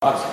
Awesome.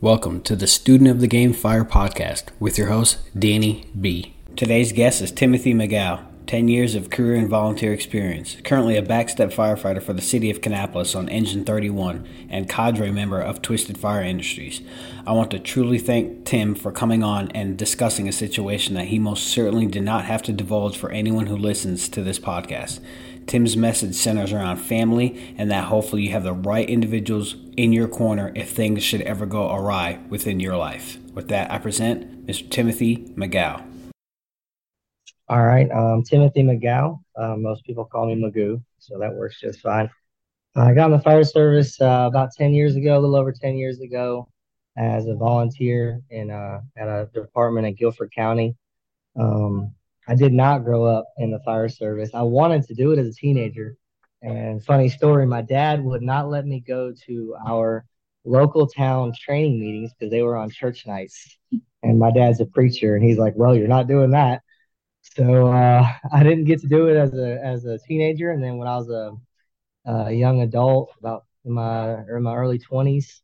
Welcome to the Student of the Game Fire Podcast with your host, Danny B. Today's guest is Timothy McGough, 10 years of career and volunteer experience, currently a backstep firefighter for the city of Kannapolis on Engine 31 and cadre member of Twisted Fire Industries. I want to truly thank Tim for coming on and discussing a situation that he most certainly did not have to divulge for anyone who listens to this podcast. Tim's message centers around family and that hopefully you have the right individuals in your corner if things should ever go awry within your life. With that, I present Mr. Timothy McGough. All right, Timothy McGough. Most people call me Magoo, so that works just fine. I got in the fire service about 10 years ago, a little over 10 years ago, as a volunteer at a department in Guilford County. I did not grow up in the fire service. I wanted to do it as a teenager. And funny story, my dad would not let me go to our local town training meetings because they were on church nights. And my dad's a preacher, and he's like, well, you're not doing that. So I didn't get to do it as a teenager, and then when I was a young adult, about in my early 20s,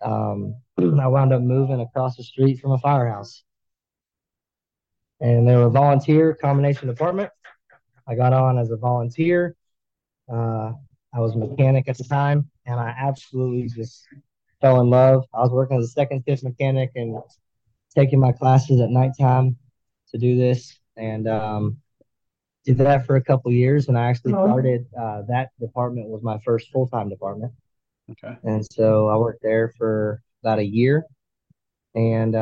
I wound up moving across the street from a firehouse. And they were a volunteer combination department. I got on as a volunteer. I was a mechanic at the time, and I absolutely just fell in love. I was working as a second shift mechanic and taking my classes at nighttime to do this. And did that for a couple of years, and I actually started that department was my first full-time department. Okay. And so I worked there for about a year, and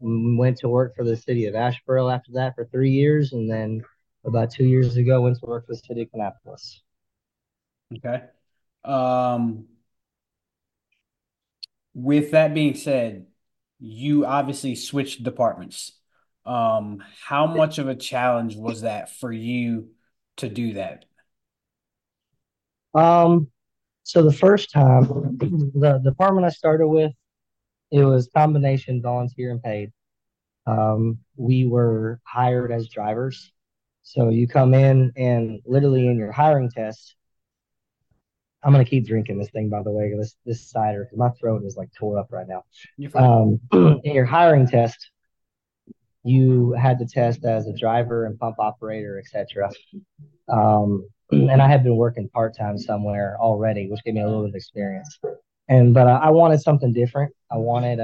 went to work for the city of Asheboro after that for 3 years, and then about 2 years ago went to work for the city of Kannapolis. Okay. With that being said, you obviously switched departments. How much of a challenge was that for you to do that? So the first time, the department I started with, it was combination volunteer and paid. We were hired as drivers. So you come in and literally in your hiring test, I'm going to keep drinking this thing, by the way, this cider, because my throat is like tore up right now. You're fine. In your hiring test, you had to test as a driver and pump operator, etc. And I had been working part-time somewhere already, which gave me a little bit of experience. But I wanted something different. I wanted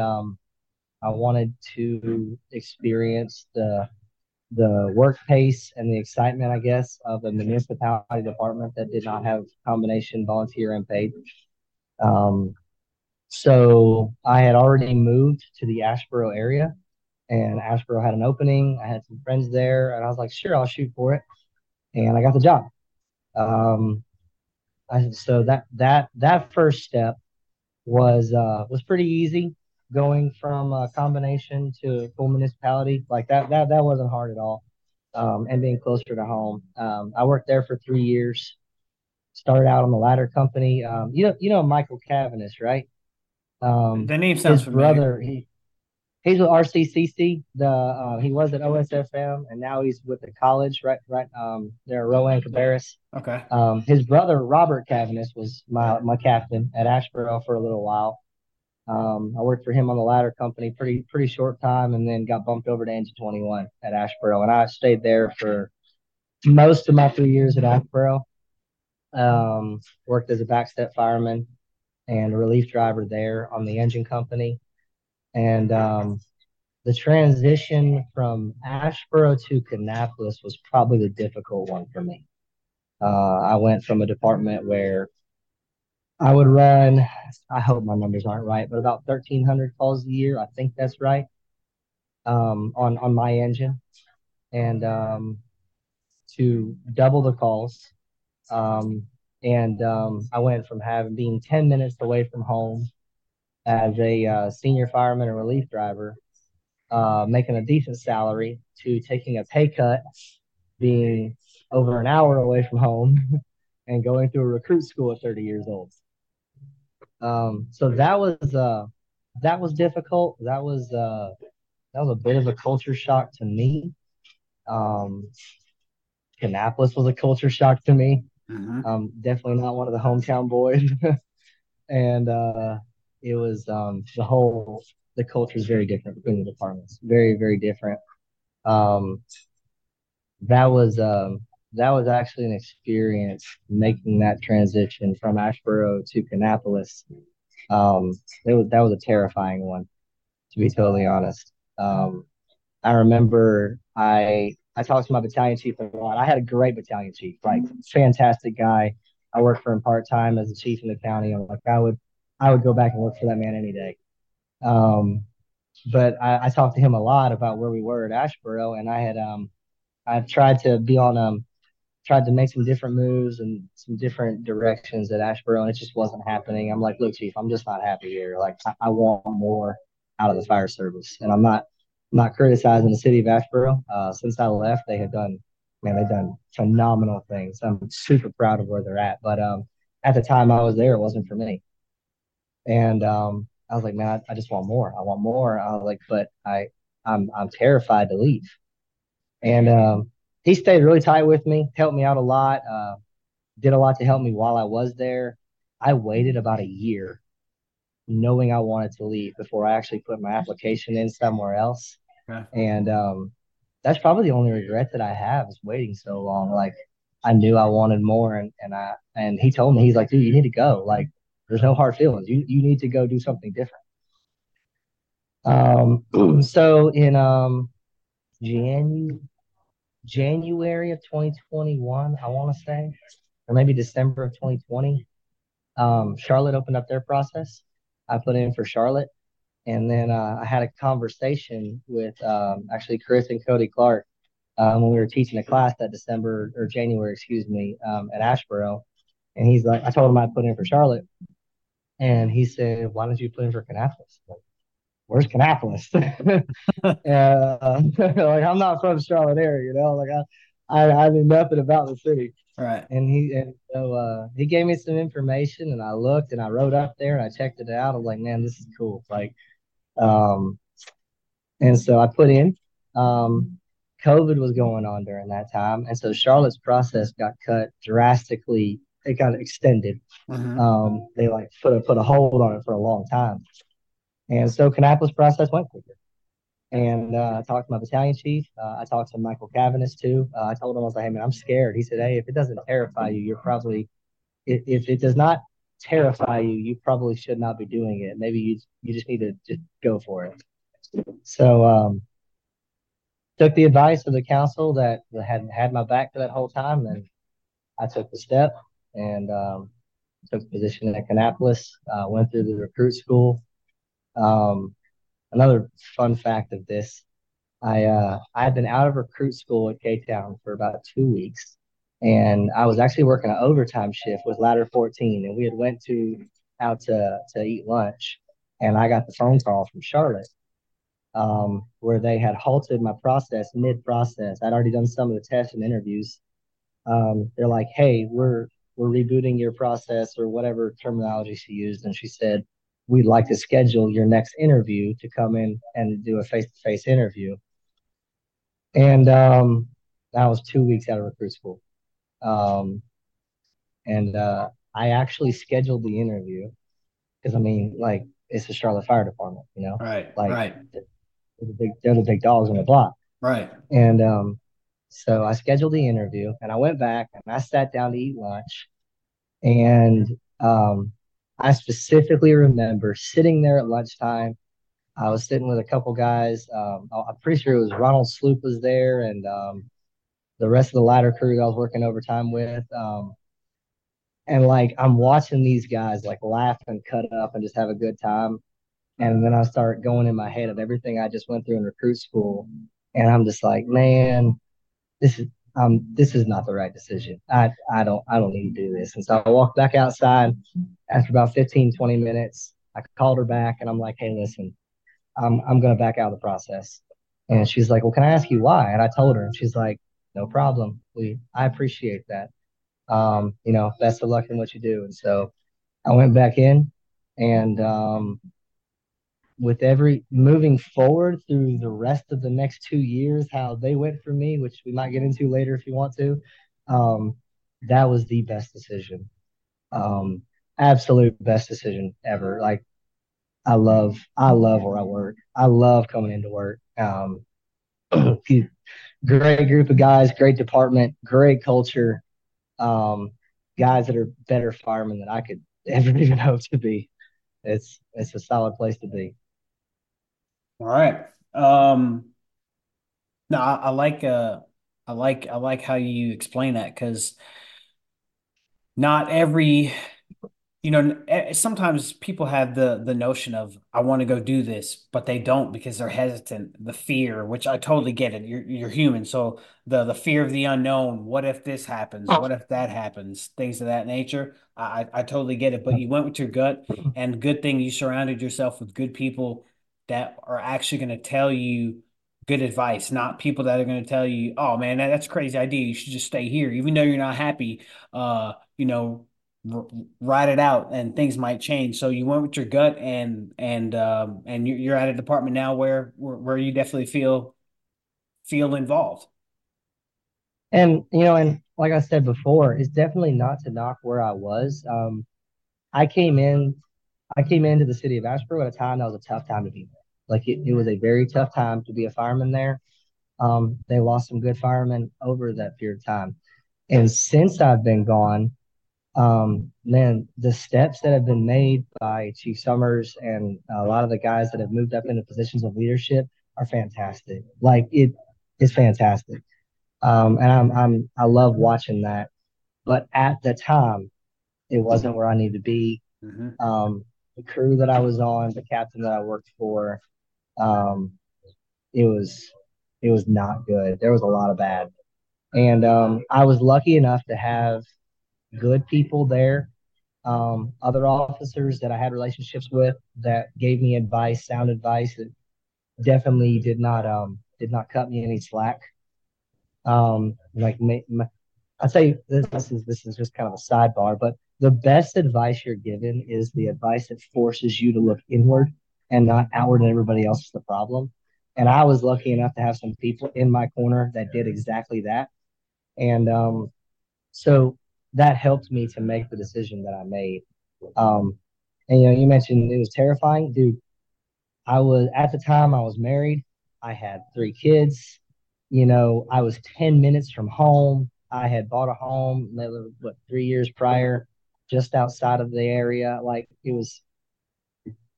to experience the work pace and the excitement, I guess, of a municipality department that did not have combination volunteer and paid. So I had already moved to the Asheboro area. And Asheboro had an opening. I had some friends there, and I was like, sure, I'll shoot for it. And I got the job. So that first step was pretty easy, going from a combination to a full municipality. Like that wasn't hard at all, and being closer to home. I worked there for 3 years, started out on the ladder company. You know Michael Cavanaugh, right? The name sounds familiar. His brother, he's with RCCC. He was at OSFM, and now he's with the college, right? There, Rowan Cabarrus. Okay. His brother Robert Cavanaugh was my captain at Asheboro for a little while. I worked for him on the ladder company pretty short time, and then got bumped over to Engine 21 at Asheboro, and I stayed there for most of my 3 years at Asheboro. Worked as a backstep fireman and a relief driver there on the engine company. And the transition from Asheboro to Kannapolis was probably the difficult one for me. I went from a department where I would run, I hope my numbers aren't right, but about 1,300 calls a year. I think that's right, on my engine. And to double the calls. And I went from being 10 minutes away from home as a senior fireman and relief driver, making a decent salary, to taking a pay cut, being over an hour away from home, and going through a recruit school at 30 years old. So that was that was difficult. That was a bit of a culture shock to me. Kannapolis was a culture shock to me. Mm-hmm. Definitely not one of the hometown boys. And it was the culture is very different between the departments. Very, very different. That was actually an experience making that transition from Asheboro to Kannapolis. That was a terrifying one, to be totally honest. I remember I talked to my battalion chief a lot. I had a great battalion chief, like fantastic guy. I worked for him part-time as a chief in the county. I'm like, I would go back and work for that man any day. But I talked to him a lot about where we were at Asheboro, and I've tried to be on tried to make some different moves and some different directions at Asheboro, and it just wasn't happening. I'm like, look, Chief, I'm just not happy here. Like, I want more out of the fire service, and I'm not criticizing the city of Asheboro. Since I left, they have done, they've done phenomenal things. I'm super proud of where they're at, but at the time I was there, it wasn't for me, and I was like, man, I just want more. I want more. I was like, but I'm terrified to leave. And he stayed really tight with me, helped me out a lot, did a lot to help me while I was there. I waited about a year knowing I wanted to leave before I actually put my application in somewhere else. Yeah. And that's probably the only regret that I have is waiting so long. Like, I knew I wanted more, and he told me, he's like, dude, you need to go. Like, there's no hard feelings. You need to go do something different. So in January of 2021, I want to say, or maybe December of 2020, Charlotte opened up their process. I put in for Charlotte, and then I had a conversation with actually Chris and Cody Clark when we were teaching a class that January at Asheboro. And he's like, I told him I put in for Charlotte, and he said, "Why don't you put in for Kannapolis?" Like, where's Kannapolis? Like, I'm not from Charlotte area, Like, I knew nothing about the city. Right. And so he gave me some information, and I looked, and I rode up there, and I checked it out. I'm like, man, this is cool. Like, and so I put in. COVID was going on during that time, and so Charlotte's process got cut drastically. It got extended. Mm-hmm. They like put a hold on it for a long time, and so Kannapolis process went quicker. And I talked to my battalion chief. I talked to Michael Cavanaugh too. I told him, I was like, "Hey man, I'm scared." He said, "Hey, if it doesn't terrify you, if it does not terrify you, you probably should not be doing it. Maybe you just need to just go for it." So took the advice of the council that had my back for that whole time, and I took the step. And took a position at Kannapolis, went through the recruit school. Another fun fact of this, I had been out of recruit school at K-Town for about 2 weeks, and I was actually working an overtime shift with Ladder 14, and we had went out to eat lunch, and I got the phone call from Charlotte where they had halted my process mid-process. I'd already done some of the tests and interviews. They're like, hey, we're rebooting your process, or whatever terminology she used. And she said, we'd like to schedule your next interview to come in and do a face-to-face interview. And I was 2 weeks out of recruit school. And I actually scheduled the interview because, it's the Charlotte Fire Department, Right, right. They're the big dogs on the block. Right. And so I scheduled the interview, and I went back, and I sat down to eat lunch. And I specifically remember sitting there at lunchtime. I was sitting with a couple guys. I'm pretty sure it was Ronald Sloop was there, and the rest of the ladder crew that I was working overtime with. And I'm watching these guys, laugh and cut up and just have a good time. And then I start going in my head of everything I just went through in recruit school. And I'm just like, man, this is not the right decision. I don't need to do this. And so I walked back outside after about 15-20 minutes. I called her back, and I'm like, hey, listen, I'm gonna back out of the process. And she's like, well, can I ask you why? And I told her, and she's like, no problem. I appreciate that. Best of luck in what you do. And so I went back in, and with every moving forward through the rest of the next 2 years, how they went for me, which we might get into later if you want to, that was the best decision. Absolute best decision ever. Like, I love where I work. I love coming into work. Great group of guys, great department, great culture, guys that are better firemen than I could ever even hope to be. It's a solid place to be. All right. No, I like how you explain that, because not every, sometimes people have the notion of, I want to go do this, but they don't because they're hesitant, the fear, which I totally get it. You're human. So the fear of the unknown, what if this happens? What if that happens? Things of that nature. I totally get it, but you went with your gut, and good thing you surrounded yourself with good people that are actually going to tell you good advice, not people that are going to tell you, oh man, that's a crazy idea. You should just stay here. Even though you're not happy, ride it out and things might change. So you went with your gut, and you're at a department now where you definitely feel involved. And, and like I said before, it's definitely not to knock where I was. I came into the city of Asheboro at a time that was a tough time to be there. Like, it was a very tough time to be a fireman there. They lost some good firemen over that period of time. And since I've been gone, man, the steps that have been made by Chief Summers and a lot of the guys that have moved up into positions of leadership are fantastic. Like, it is fantastic. And I love watching that, but at the time it wasn't where I needed to be. Mm-hmm. The crew that I was on, the captain that I worked for, it was not good. There was a lot of bad. And, I was lucky enough to have good people there, other officers that I had relationships with that gave me advice, sound advice, that definitely did not cut me any slack. I'll tell you, this is just kind of a sidebar, but the best advice you're given is the advice that forces you to look inward and not outward at everybody else is the problem. And I was lucky enough to have some people in my corner that did exactly that. And so that helped me to make the decision that I made. You mentioned it was terrifying. Dude, at the time I was married. I had 3 kids. I was 10 minutes from home. I had bought a home, 3 years prior, just outside of the area. Like, it was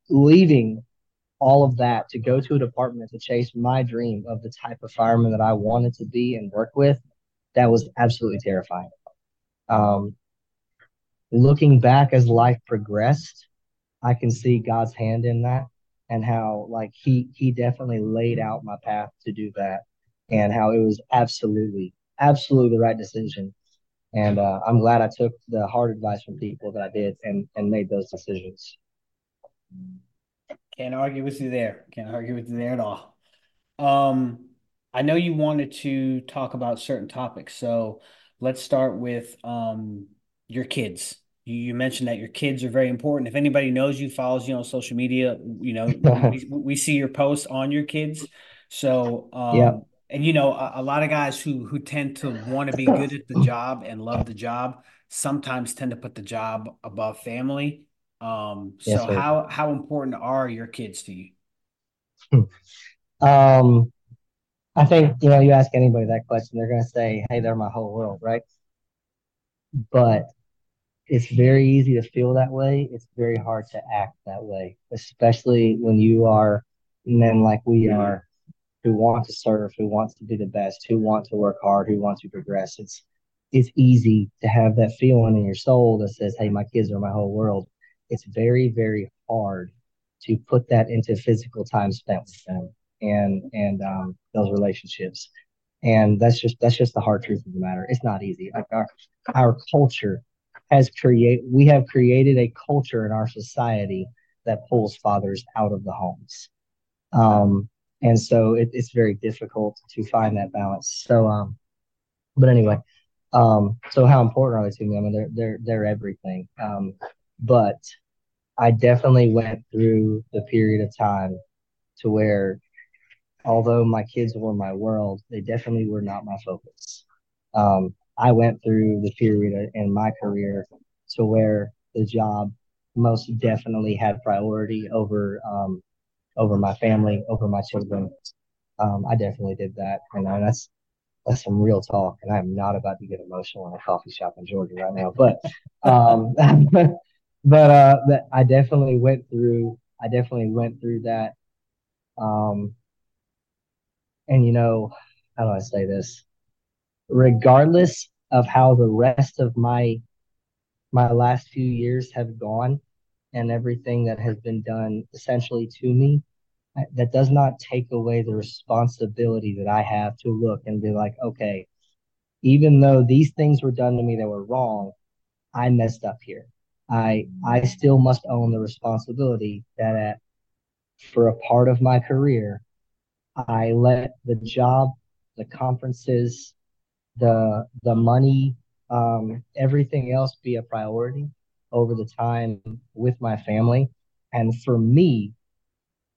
leaving all of that to go to a department to chase my dream of the type of fireman that I wanted to be and work with. That was absolutely terrifying. Looking back as life progressed, I can see God's hand in that, and how, like, he definitely laid out my path to do that, and how it was absolutely the right decision. And I'm glad I took the hard advice from people that I did and made those decisions. Can't argue with you there. Can't argue with you there at all. I know you wanted to talk about certain topics, so let's start with your kids. You mentioned that your kids are very important. If anybody knows you, follows you on social media, we see your posts on your kids. So, yeah. And a lot of guys who tend to want to be good at the job and love the job sometimes tend to put the job above family. Yes, so how important are your kids to you? I think, you ask anybody that question, they're going to say, hey, they're my whole world, right? But it's very easy to feel that way. It's very hard to act that way, especially when you are men like we are, who want to serve, who wants to do the best, who want to work hard, who wants to progress. It's easy to have that feeling in your soul that says, hey, my kids are my whole world. It's very, very hard to put that into physical time spent with them and those relationships. And that's just the hard truth of the matter. It's not easy. Like, our culture we have created a culture in our society that pulls fathers out of the homes. And so it's very difficult to find that balance. So, but anyway, so how important are they to me? I mean, they're everything. But I definitely went through the period of time to where, although my kids were my world, they definitely were not my focus. I went through the period in my career to where the job most definitely had priority over my family, over my children. I definitely did that, and that's some real talk. And I'm not about to get emotional in a coffee shop in Georgia right now, but I definitely went through. I definitely went through that. And you know, how do I say this? Regardless of how the rest of my last few years have gone and everything that has been done essentially to me, that does not take away the responsibility that I have to look and be like, okay, even though these things were done to me that were wrong, I messed up here. I still must own the responsibility that for a part of my career, I let the job, the conferences, the money, everything else be a priority over the time with my family. And for me,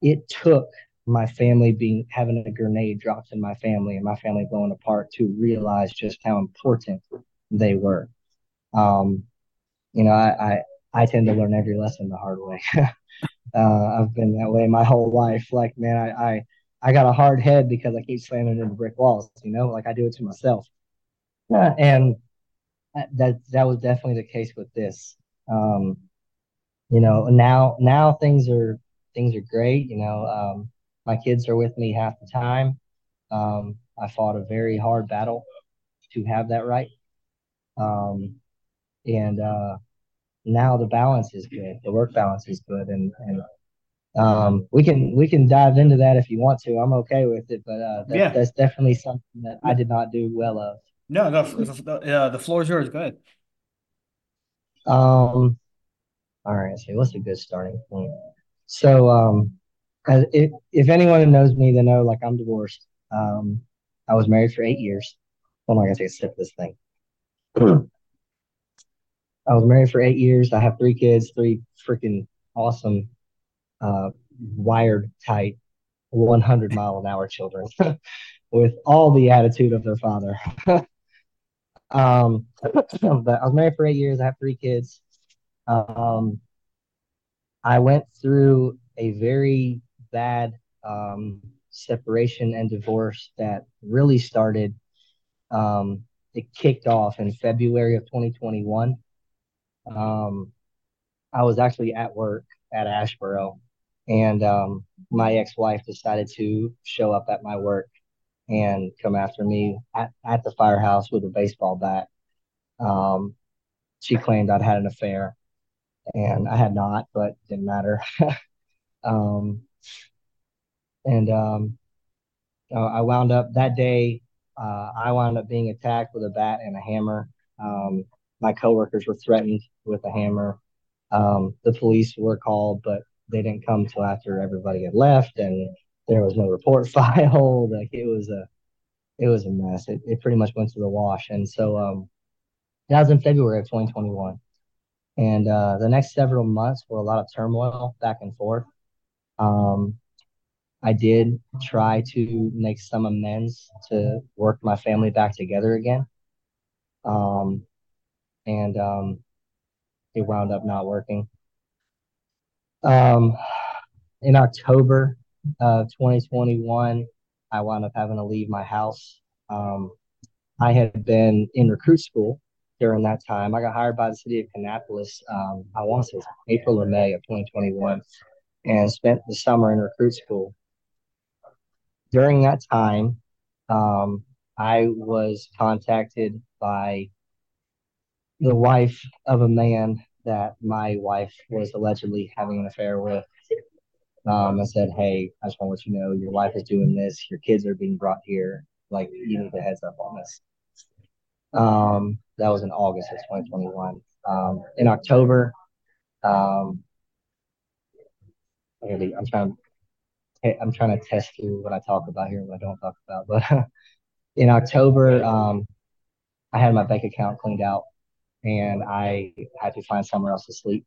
it took my family having a grenade dropped in my family and my family blowing apart to realize just how important they were. You know, I tend to learn every lesson the hard way. I've been that way my whole life. Like, man, I got a hard head because I keep slamming into brick walls, you know, like I do it to myself. And that was definitely the case with this. You know, now things are great. You know, my kids are with me half the time. I fought a very hard battle to have that right. And now the balance is good. The work balance is good. And we can dive into that if you want to. I'm okay with it, but that's definitely something that I did not do well of. No, the floor is yours. Go ahead. All right. So what's a good starting point? So, if anyone who knows me, they know, like, I'm divorced. I was married for 8 years. Hold on, I gotta take a sip of this thing. I was married for 8 years. I have 3 kids, 3 freaking awesome, wired tight, 100 mile an hour children with all the attitude of their father. But I was married for 8 years. I have 3 kids. I went through a very bad separation and divorce that really started. It kicked off in February of 2021. I was actually at work at Asheboro, and my ex-wife decided to show up at my work and come after me at the firehouse with a baseball bat. She claimed I'd had an affair, and I had not, but didn't matter. I wound up that day. I wound up being attacked with a bat and a hammer. My coworkers were threatened with a hammer. The police were called, but they didn't come till after everybody had left, and there was no report filed. Like, it was a mess. It pretty much went to the wash. And so that was in February of 2021. And the next several months were a lot of turmoil back and forth. I did try to make some amends to work my family back together again. It wound up not working. In October of 2021, I wound up having to leave my house. I had been in recruit school during that time. I got hired by the city of Kannapolis, I want to say April or May of 2021, and spent the summer in recruit school. During that time, I was contacted by the wife of a man that my wife was allegedly having an affair with. I said, hey, I just want to let you know your wife is doing this. Your kids are being brought here. Like, you need a heads up on this. That was in August of 2021. In October, I'm trying to test through what I talk about here and what I don't talk about. But in October, I had my bank account cleaned out, and I had to find somewhere else to sleep.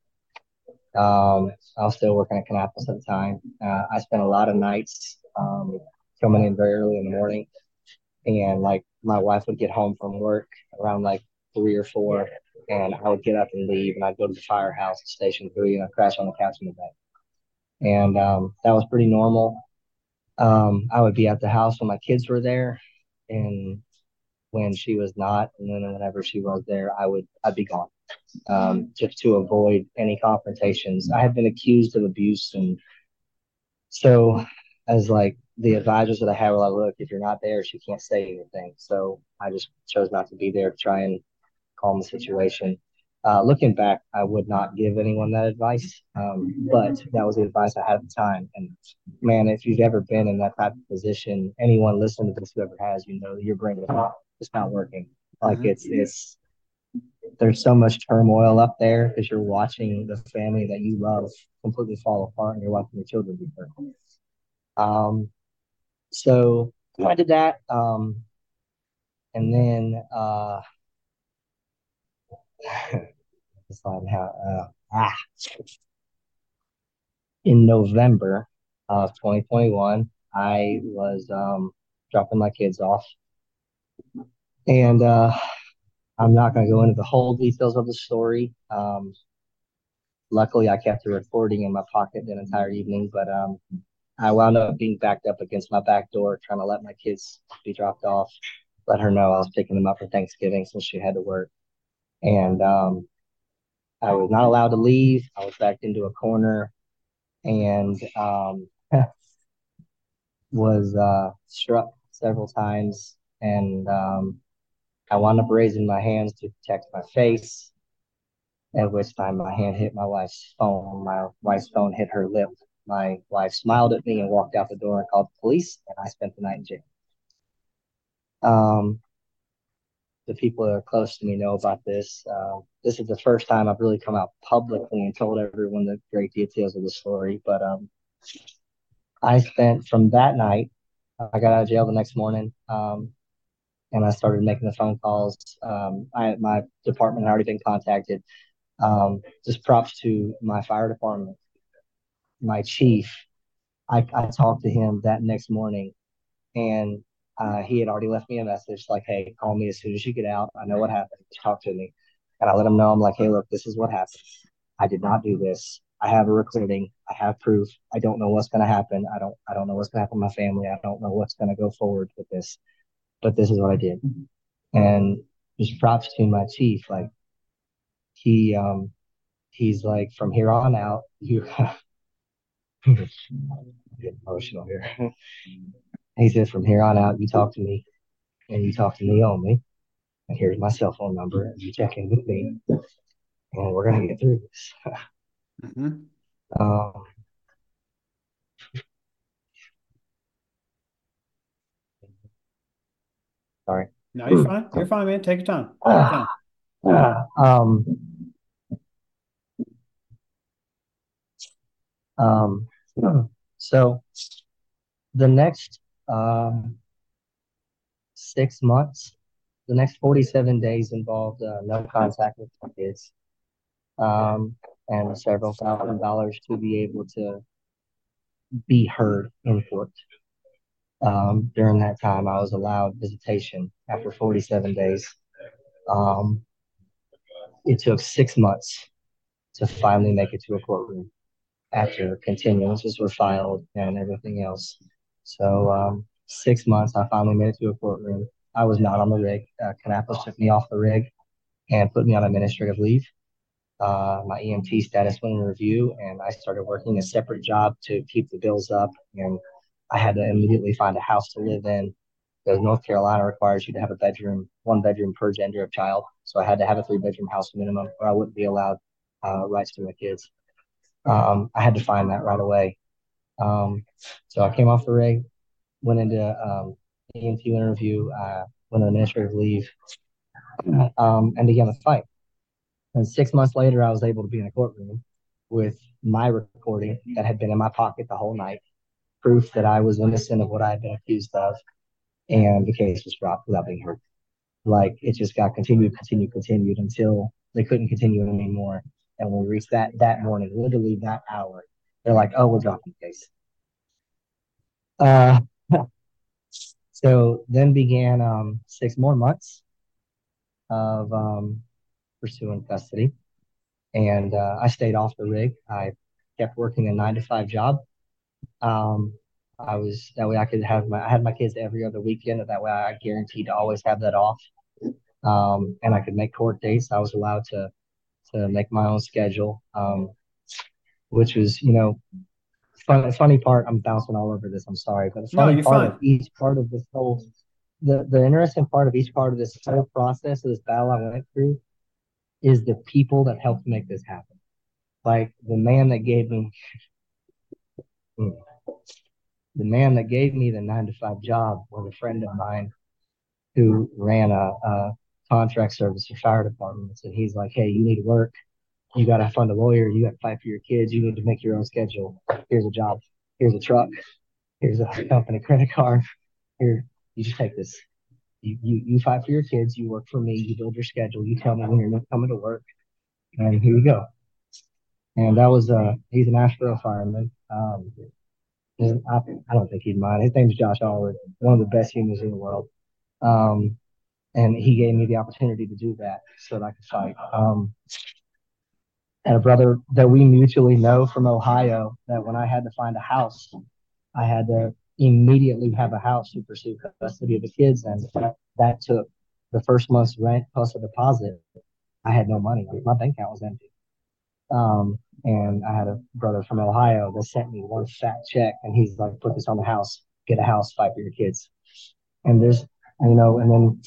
I was still working at Kannapolis at the time. I spent a lot of nights coming in very early in the morning, and like my wife would get home from work around like 3 or 4, and I would get up and leave, and I'd go to the firehouse at Station 3, and I'd crash on the couch in the bed. And that was pretty normal. I would be at the house when my kids were there, and when she was not, and then whenever she was there, I'd be gone, just to avoid any confrontations. I had been accused of abuse, and so as like the advisors that I had were like, "Look, if you're not there, she can't say anything." So I just chose not to be there to try and calm the situation. Looking back, I would not give anyone that advice, but that was the advice I had at the time. And, man, if you've ever been in that type of position, anyone listening to this, whoever has, you know, your brain is not working. Like, it's there's so much turmoil up there because you're watching the family that you love completely fall apart, and you're watching your children be hurt. So I did that, and then in November of 2021, I was dropping my kids off, and I'm not going to go into the whole details of the story. Luckily, I kept the recording in my pocket that entire evening, but I wound up being backed up against my back door, trying to let my kids be dropped off, let her know I was picking them up for Thanksgiving since she had to work. And I was not allowed to leave. I was backed into a corner, and was struck several times. And I wound up raising my hands to protect my face, at which time my hand hit my wife's phone. My wife's phone hit her lip. My wife smiled at me and walked out the door and called the police, and I spent the night in jail. The people that are close to me know about this. This is the first time I've really come out publicly and told everyone the great details of the story. But I spent from that night, I got out of jail the next morning, and I started making the phone calls. My department had already been contacted. Just props to my fire department, my chief. I talked to him that next morning, and he had already left me a message like, "Hey, call me as soon as you get out. I know what happened. Talk to me." And I let him know. I'm like, "Hey, look, this is what happened. I did not do this. I have a recording. I have proof. I don't know what's going to happen. I don't know what's going to happen to my family. I don't know what's going to go forward with this, but this is what I did." And just props to my chief. Like, he's like, "From here on out, you..." I'm getting emotional here. He says, "From here on out, you talk to me, and you talk to me only. And here's my cell phone number, and you check in with me, and we're going to get through this." Sorry. No, you're fine. You're fine, man. Take your time. So the next 6 months, the next 47 days involved no contact with my kids, and several thousand dollars to be able to be heard in court. During that time, I was allowed visitation after 47 days. It took 6 months to finally make it to a courtroom after continuances were filed and everything else. So 6 months, I finally made it to a courtroom. I was not on the rig. Kannapolis took me off the rig and put me on administrative leave. My EMT status went in review, and I started working a separate job to keep the bills up. And I had to immediately find a house to live in, because North Carolina requires you to have a bedroom, one bedroom per gender of child. So I had to have a 3-bedroom house minimum, or I wouldn't be allowed rights to my kids. I had to find that right away. So I came off the rig, went into EMT interview, went on administrative leave, and began the fight. And 6 months later, I was able to be in a courtroom with my recording that had been in my pocket the whole night, proof that I was innocent of what I had been accused of, and the case was dropped without being heard. Like, it just got continued until they couldn't continue it anymore. And we reached that morning, literally that hour. They're like, oh, we're dropping the case. So then began 6 more months of pursuing custody. And I stayed off the rig. I kept working a 9-to-5 job. I was that way I could have my I had my kids every other weekend. That way I guaranteed to always have that off. And I could make court dates. I was allowed to make my own schedule, which was, you know, fun. The funny part, I'm bouncing all over this, I'm sorry, but the funny part of each part of this whole, the interesting part of each part of this whole process of this battle I went through is the people that helped make this happen. Like the man that gave me the 9-to-5 job was a friend of mine who ran a contract service for fire departments. And he's like, hey, you need work. You got to fund a lawyer. You got to fight for your kids. You need to make your own schedule. Here's a job. Here's a truck. Here's a company credit card. Here, you just take this. You fight for your kids. You work for me. You build your schedule. You tell me when you're not coming to work. And here you go. And that was, he's an Asheboro fireman. I don't think he'd mind. His name's Josh Allard, one of the best humans in the world. And he gave me the opportunity to do that so that I could fight. And a brother that we mutually know from Ohio, that when I had to find a house, I had to immediately have a house to pursue custody of the kids. And that took the first month's rent plus a deposit. I had no money. My bank account was empty. And I had a brother from Ohio that sent me one fat check. And he's like, put this on the house, get a house, fight for your kids. And there's, you know, and then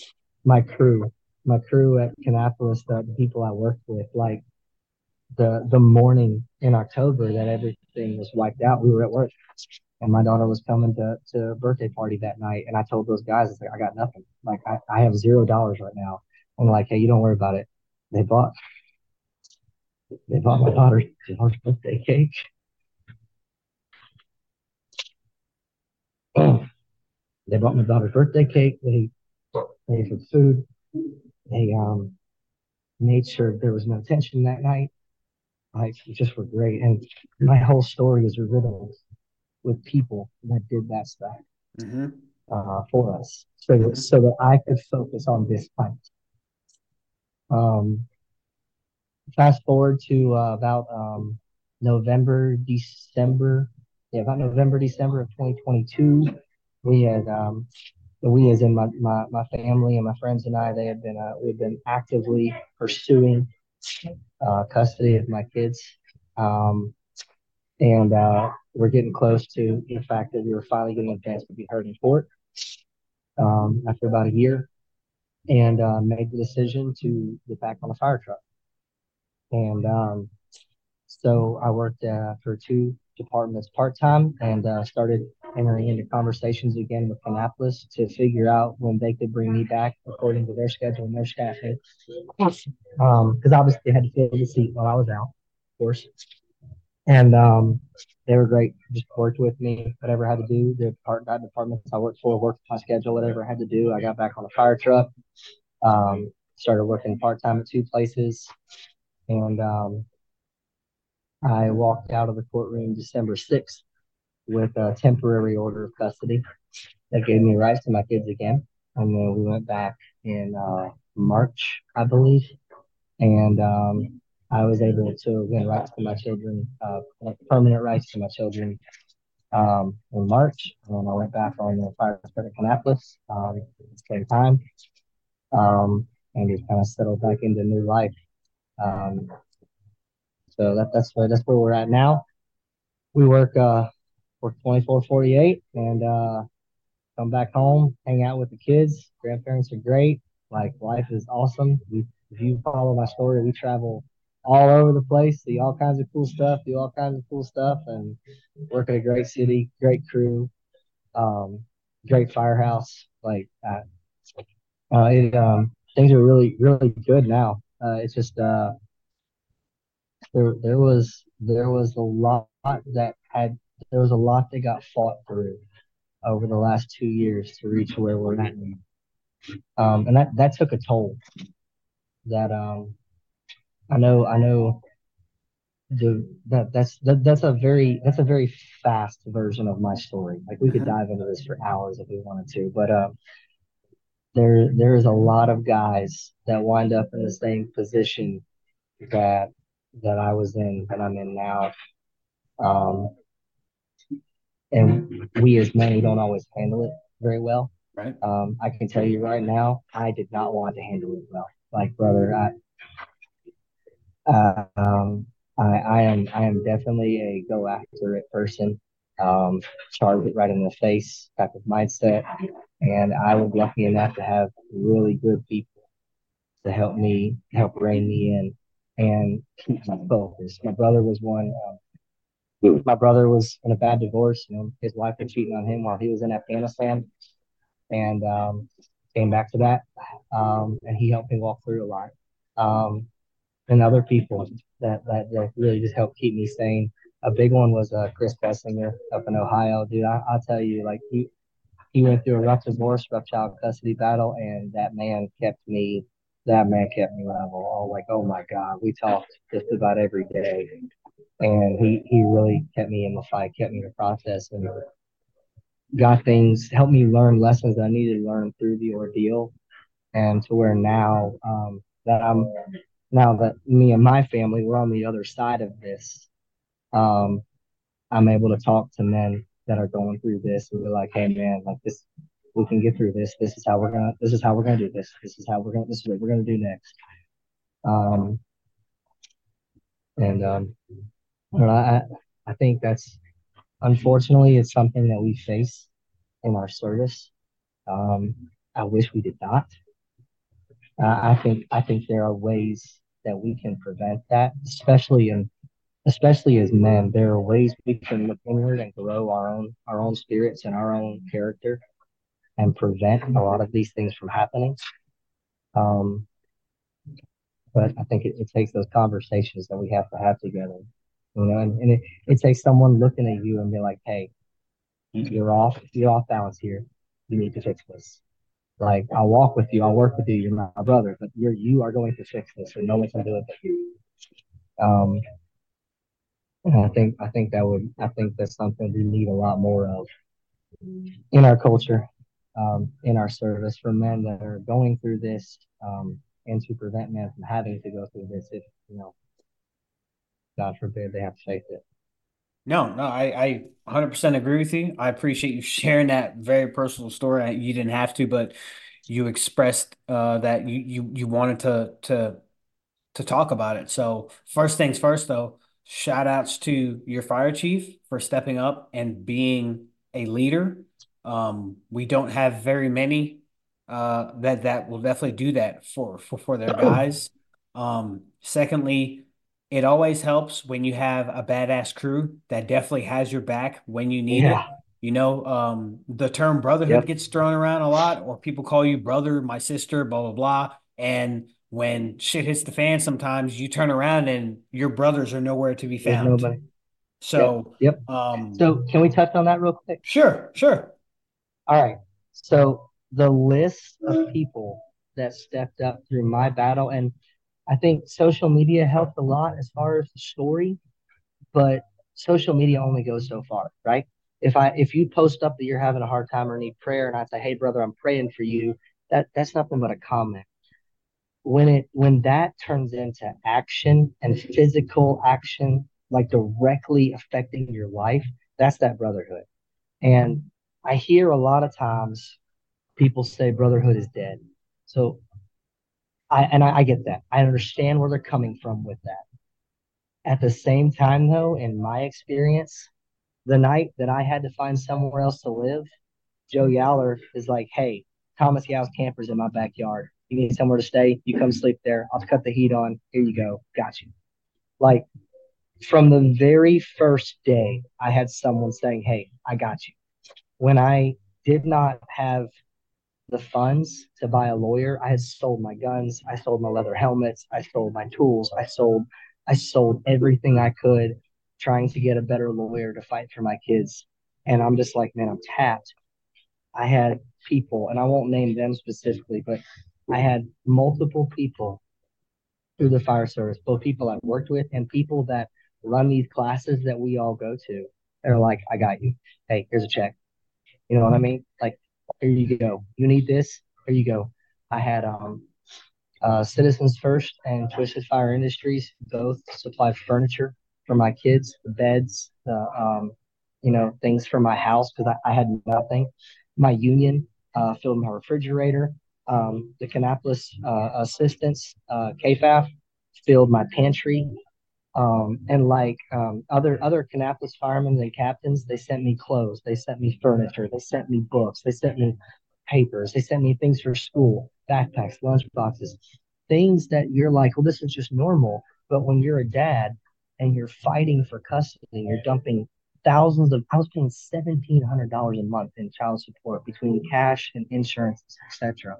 my crew at Kannapolis, the people I worked with, like the morning in October that everything was wiped out, we were at work. And my daughter was coming to a birthday party that night. And I told those guys, I was like, I got nothing. Like, I have $0 right now. I'm like, hey, you don't worry about it. They bought my daughter's birthday cake. They bought my daughter's birthday cake. They paid for food. They made sure there was no tension that night. Like, just were great. And my whole story is riddled with people that did that stuff for us, so that I could focus on this fight. Fast forward to about November, December of 2022. We had, we as in my family and my friends and I, we've been actively pursuing custody of my kids. And we're getting close to the fact that we were finally getting a chance to be heard in court after about a year, and made the decision to get back on the fire truck. And so I worked for 2 departments part-time, and started entering into conversations again with Kannapolis to figure out when they could bring me back according to their schedule and their staffing. Because obviously they had to fill the seat while I was out, of course. And they were great, just worked with me, whatever I had to do. The departments I worked for worked my schedule, whatever I had to do. I got back on the fire truck, started working part-time at 2 places. And I walked out of the courtroom December 6th with a temporary order of custody that gave me rights to my kids again. And then we went back in March, I believe. And I was able to win rights to my children, permanent rights to my children in March. And I went back on the fire department in Kannapolis at the same time, and just kind of settled back into new life. So that's where we're at now. We work 24/48, and come back home, hang out with the kids. Grandparents are great. Like, life is awesome. If you follow my story, we travel all over the place, see all kinds of cool stuff, do all kinds of cool stuff, and work at a great city, great crew, great firehouse. Like, things are really, really good now. It's just there was a lot that got fought through over the last 2 years to reach where we're at now, and that took a toll. That I know that's a very fast version of my story. Like, we could dive into this for hours if we wanted to, but there is a lot of guys that wind up in the same position that I was in and I'm in now. And we as men, we don't always handle it very well. Right. I can tell you right now, I did not want to handle it well. Like, brother, I am definitely a go after it person, charge it right in the face type of mindset. And I was lucky enough to have really good people to help rein me in and keep my focus. My brother was one. My brother was in a bad divorce. You know, his wife was cheating on him while he was in Afghanistan, and came back to that. And he helped me walk through a lot. And other people that really just helped keep me sane. A big one was Chris Kessinger up in Ohio. Dude, I'll tell you, like, he went through a rough divorce, rough child custody battle, and that man kept me level. Oh, like, oh my God, we talked just about every day. And he really kept me in the fight, kept me in the process, and got things, helped me learn lessons that I needed to learn through the ordeal. And to where now that me and my family, we're on the other side of this, I'm able to talk to men that are going through this and be like, hey man, like, this, we can get through this. This is how we're gonna do this. This is what we're gonna do next. I think that's, unfortunately, it's something that we face in our service. I wish we did not. I think there are ways that we can prevent that, especially as men. There are ways we can look inward and grow our own spirits and our own character, and prevent a lot of these things from happening. But I think it takes those conversations that we have to have together, you know. And it takes someone looking at you and be like, "Hey, you're off balance here. You need to fix this." Like, I'll walk with you, I'll work with you, you're my brother, but you are going to fix this, and no one can do it but you. And I think that's something we need a lot more of in our culture, in our service, for men that are going through this, and to prevent men from having to go through this if, you know, God forbid, they have to face it. No, I 100% agree with you. I appreciate you sharing that very personal story. You didn't have to, but you expressed that you wanted to talk about it. So first things first, though, shout outs to your fire chief for stepping up and being a leader. We don't have very many that will definitely do that for their guys. Secondly, it always helps when you have a badass crew that definitely has your back when you need it. You know, the term brotherhood gets thrown around a lot, or people call you brother, my sister, blah, blah, blah. And when shit hits the fan, sometimes you turn around and your brothers are nowhere to be found. So, so can we touch on that real quick? Sure. All right. So the list of people that stepped up through my battle, and I think social media helped a lot as far as the story, but social media only goes so far, right? If you post up that you're having a hard time or need prayer, and I say, "Hey brother, I'm praying for you," that's nothing but a comment. When that turns into action and physical action, like directly affecting your life, that's that brotherhood. And I hear a lot of times people say brotherhood is dead. So I get that. I understand where they're coming from with that. At the same time, though, in my experience, the night that I had to find somewhere else to live, Joe Yowler is like, "Hey, Thomas Yow's camper's in my backyard. You need somewhere to stay? You come sleep there. I'll cut the heat on. Here you go. Got you." Like, from the very first day, I had someone saying, "Hey, I got you." When I did not have the funds to buy a lawyer, I had sold my guns, I sold my leather helmets, I sold my tools, I sold everything I could, trying to get a better lawyer to fight for my kids. And I'm just like, man, I'm tapped. I had people, and I won't name them specifically, but I had multiple people through the fire service, both people I've worked with and people that run these classes that we all go to and are like, I got you. Hey, here's a check. You know what I mean? Like, here you go. You need this? Here you go. I had Citizens First and Twisted Fire Industries both supply furniture for my kids, the beds, things for my house because I had nothing. My union filled my refrigerator. The Kannapolis assistants, KFAF, filled my pantry. Other Kannapolis firemen and captains, they sent me clothes. They sent me furniture. They sent me books. They sent me papers. They sent me things for school, backpacks, lunch boxes, things that you're like, well, this is just normal. But when you're a dad and you're fighting for custody, you're dumping thousands of, I was paying $1,700 a month in child support between cash and insurance, etc.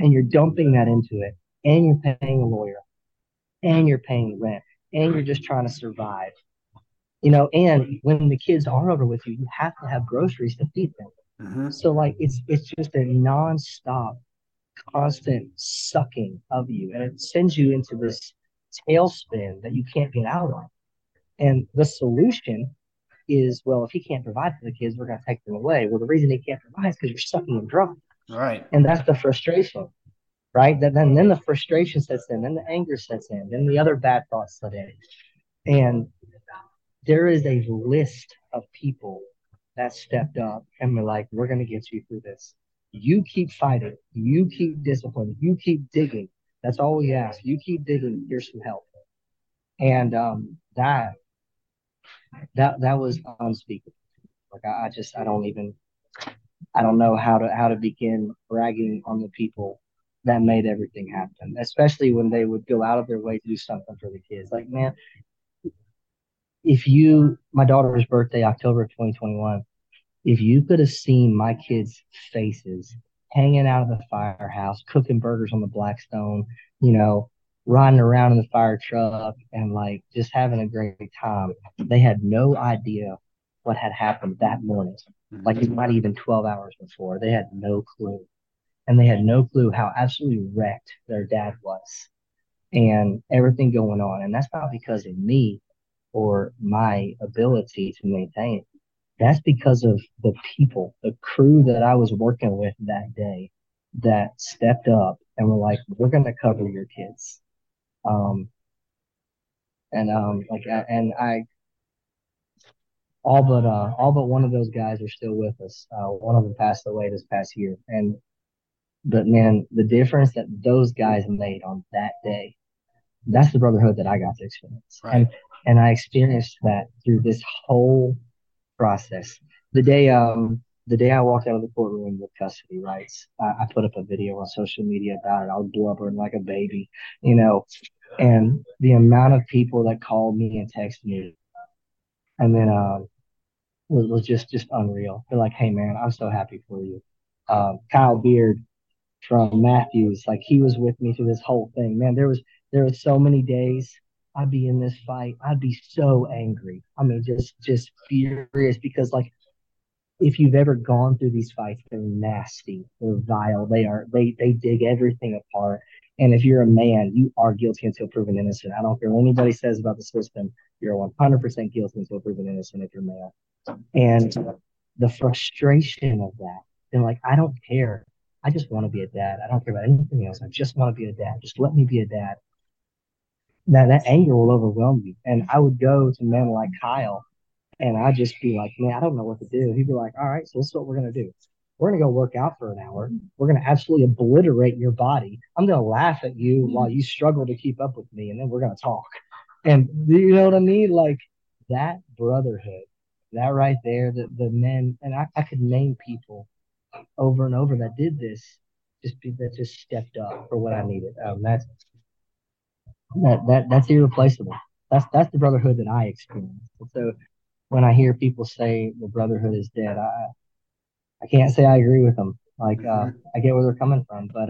And you're dumping that into it, and you're paying a lawyer, and you're paying rent. And you're just trying to survive, and when the kids are over with you, you have to have groceries to feed them. Mm-hmm. So like, it's just a nonstop, constant sucking of you. And it sends you into this tailspin that you can't get out of. And the solution is, well, if he can't provide for the kids, we're going to take them away. Well, the reason he can't provide is because you're sucking them dry. Right. And that's the frustration. Right? Then the frustration sets in, then the anger sets in, then the other bad thoughts set in. And there is a list of people that stepped up and were like, we're going to get you through this. You keep fighting. You keep disciplining. You keep digging. That's all we ask. You keep digging. Here's some help. And that was unspeakable. Like, I don't know how to begin bragging on the people that made everything happen, especially when they would go out of their way to do something for the kids. Like, man, my daughter's birthday, October of 2021, if you could have seen my kids' faces hanging out of the firehouse, cooking burgers on the Blackstone, riding around in the fire truck and like just having a great time. They had no idea what had happened that morning. Like, it might have been 12 hours before. They had no clue. And they had no clue how absolutely wrecked their dad was and everything going on. And that's not because of me or my ability to maintain it. That's because of the people, the crew that I was working with that day that stepped up and were like, we're going to cover your kids. All but one of those guys are still with us. One of them passed away this past year. But man, the difference that those guys made on that day, that's the brotherhood that I got to experience. Right. And I experienced that through this whole process. The day I walked out of the courtroom with custody rights, I put up a video on social media about it. I was blubbering like a baby, and the amount of people that called me and texted me and then was just unreal. They're like, hey man, I'm so happy for you. Kyle Beard from Matthews, like, he was with me through this whole thing. Man, there was so many days I'd be in this fight. I'd be so angry. I mean, just furious, because like, if you've ever gone through these fights, they're nasty, they're vile, they dig everything apart. And if you're a man, you are guilty until proven innocent. I don't care what anybody says about the system, you're 100% guilty until proven innocent if you're male. And the frustration of that, and like, I don't care. I just want to be a dad. I don't care about anything else. I just want to be a dad. Just let me be a dad. Now, that anger will overwhelm me. And I would go to men like Kyle, and I'd just be like, man, I don't know what to do. He'd be like, all right, so this is what we're going to do. We're going to go work out for an hour. We're going to absolutely obliterate your body. I'm going to laugh at you while you struggle to keep up with me, and then we're going to talk. And you know what I mean? Like, that brotherhood, that right there, the men, and I could name people over and over that did this, that just stepped up for what I needed. That's irreplaceable. That's the brotherhood that I experienced. And so when I hear people say the brotherhood is dead, I can't say I agree with them. Like, I get where they're coming from, but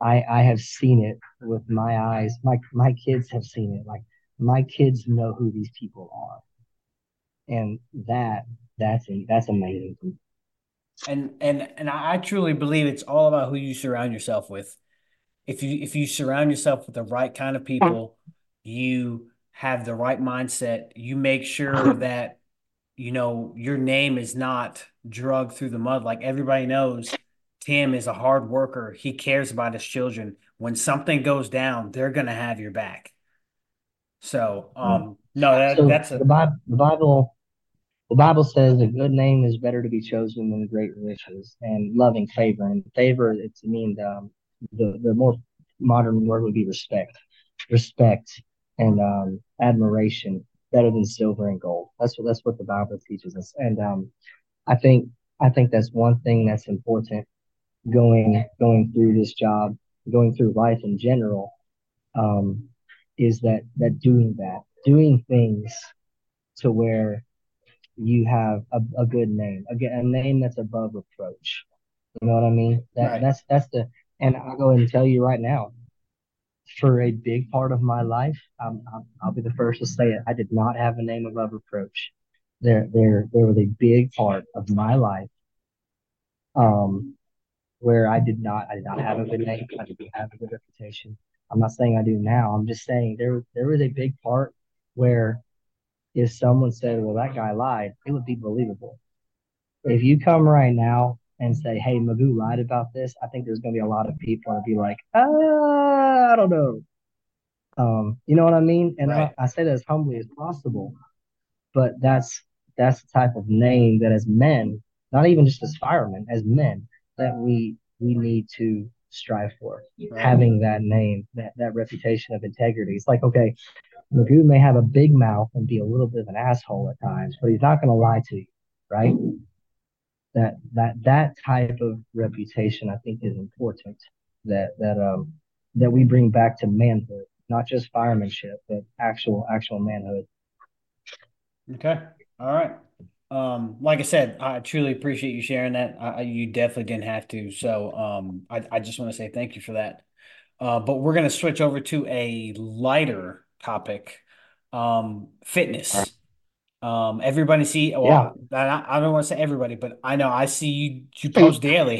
I have seen it with my eyes. My kids have seen it. Like, my kids know who these people are, and that's amazing. And I truly believe it's all about who you surround yourself with. If you surround yourself with the right kind of people, you have the right mindset. You make sure that, you know, your name is not dragged through the mud. Like, everybody knows Tim is a hard worker. He cares about his children. When something goes down, they're going to have your back. So, that's the Bible says a good name is better to be chosen than great riches and loving favor. And favor, it's mean the more modern word would be respect and admiration, better than silver and gold. That's what the Bible teaches us. And I think that's one thing that's important going through this job, going through life in general, is doing things to where you have a good name, a name that's above reproach. You know what I mean? Right. And I'll go ahead and tell you right now, for a big part of my life, I'll be the first to say it, I did not have a name above reproach. There was a big part of my life where I did not have a good name. I did not have a good reputation. I'm not saying I do now. I'm just saying there was a big part where if someone said, well, that guy lied, it would be believable. If you come right now and say, hey, Magoo lied about this, I think there's going to be a lot of people that'll be like, I don't know. You know what I mean? And right. I say that as humbly as possible. But that's the type of name that as men, not even just as firemen, as men, that we need to strive for. Right. Having that name, that reputation of integrity. It's like, okay, Magoo may have a big mouth and be a little bit of an asshole at times, but he's not going to lie to you, right? That type of reputation, I think, is important. That we bring back to manhood, not just firemanship, but actual manhood. Okay, all right. Like I said, I truly appreciate you sharing that. You definitely didn't have to, so I just want to say thank you for that. But we're going to switch over to a lighter topic, fitness. Everybody see, well, yeah. I don't want to say everybody, but I know I see you post daily.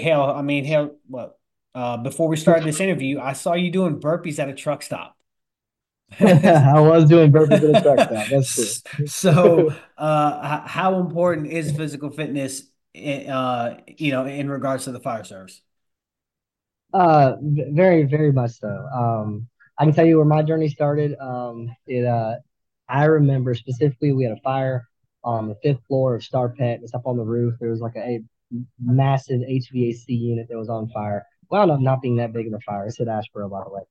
Before we started this interview, I saw you doing burpees at a truck stop. I was doing burpees at a truck stop. That's true. So, how important is physical fitness, in regards to the fire service? Very, very much so. I can tell you where my journey started. I remember specifically we had a fire on the fifth floor of Star Pet. It's up on the roof. There was like a massive HVAC unit that was on fire. Well, not being that big of a fire. It's at Asheboro, by the way.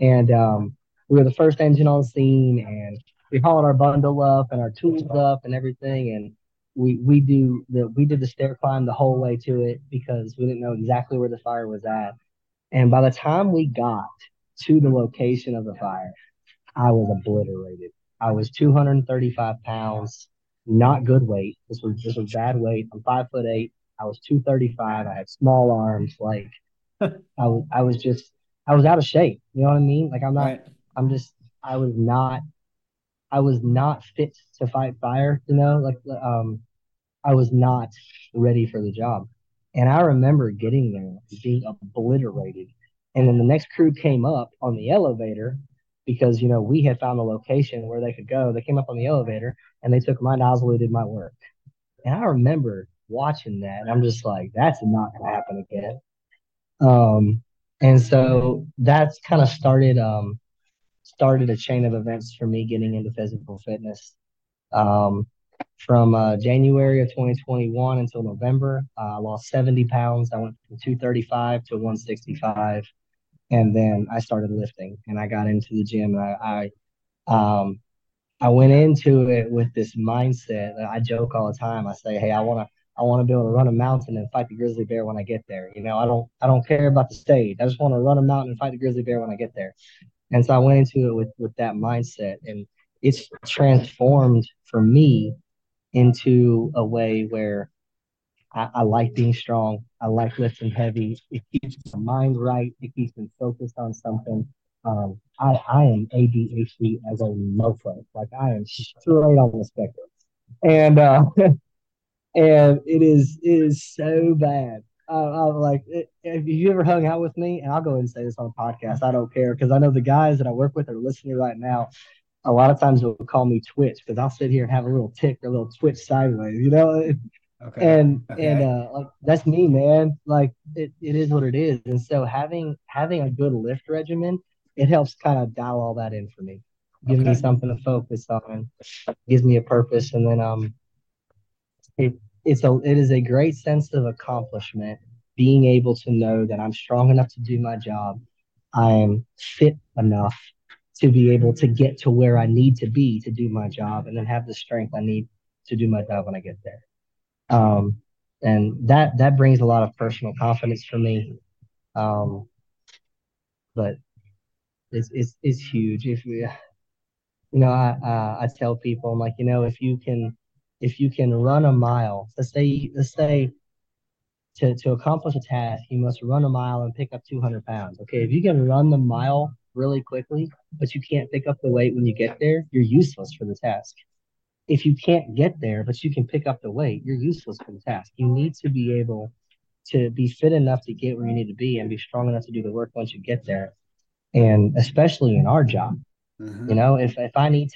And we were the first engine on scene, and we hauled our bundle up and our tools up and everything. And we did the stair climb the whole way to it because we didn't know exactly where the fire was at. And by the time we got to the location of the fire, I was obliterated. I was 235 pounds, not good weight. This was bad weight. I'm 5'8". I was 235. I had small arms. Like I was out of shape. You know what I mean? Like I was not fit to fight fire. You know, like I was not ready for the job. And I remember getting there, being obliterated. And then the next crew came up on the elevator, because, you know, we had found a location where they could go. They came up on the elevator, and they took my nozzle and did my work. And I remember watching that, and I'm just like, that's not going to happen again. And so that's kind of started a chain of events for me getting into physical fitness. From January of 2021 until November, I lost 70 pounds. I went from 235 to 165. And then I started lifting, and I got into the gym. And I went into it with this mindset that I joke all the time. I say, "Hey, I want to be able to run a mountain and fight the grizzly bear when I get there. You know, I don't care about the stage. I just want to run a mountain and fight the grizzly bear when I get there." And so I went into it with that mindset, and it's transformed for me into a way where I like being strong. I like lifting heavy. It keeps my mind right. It keeps me focused on something. I am ADHD as a mofo. Like, I am straight on the spectrum. And and it is so bad. I'm like, if you ever hung out with me, and I'll go ahead and say this on a podcast, I don't care, because I know the guys that I work with are listening right now. a lot of times they'll call me Twitch because I'll sit here and have a little tick or a little twitch sideways, you know? Okay. And that's me, man. Like it is what it is. And so having a good lift regimen, it helps kind of dial all that in for me. Gives me something to focus on, gives me a purpose. And then it is a great sense of accomplishment, being able to know that I'm strong enough to do my job. I am fit enough to be able to get to where I need to be to do my job, and then have the strength I need to do my job when I get there. And that brings a lot of personal confidence for me. But it's huge. If you know, I tell people, I'm like, you know, if you can run a mile, let's say to accomplish a task, you must run a mile and pick up 200 pounds. Okay. If you can run the mile really quickly, but you can't pick up the weight when you get there, you're useless for the task. If you can't get there, but you can pick up the weight, you're useless for the task. You need to be able to be fit enough to get where you need to be and be strong enough to do the work once you get there. And especially in our job, you know, if I'm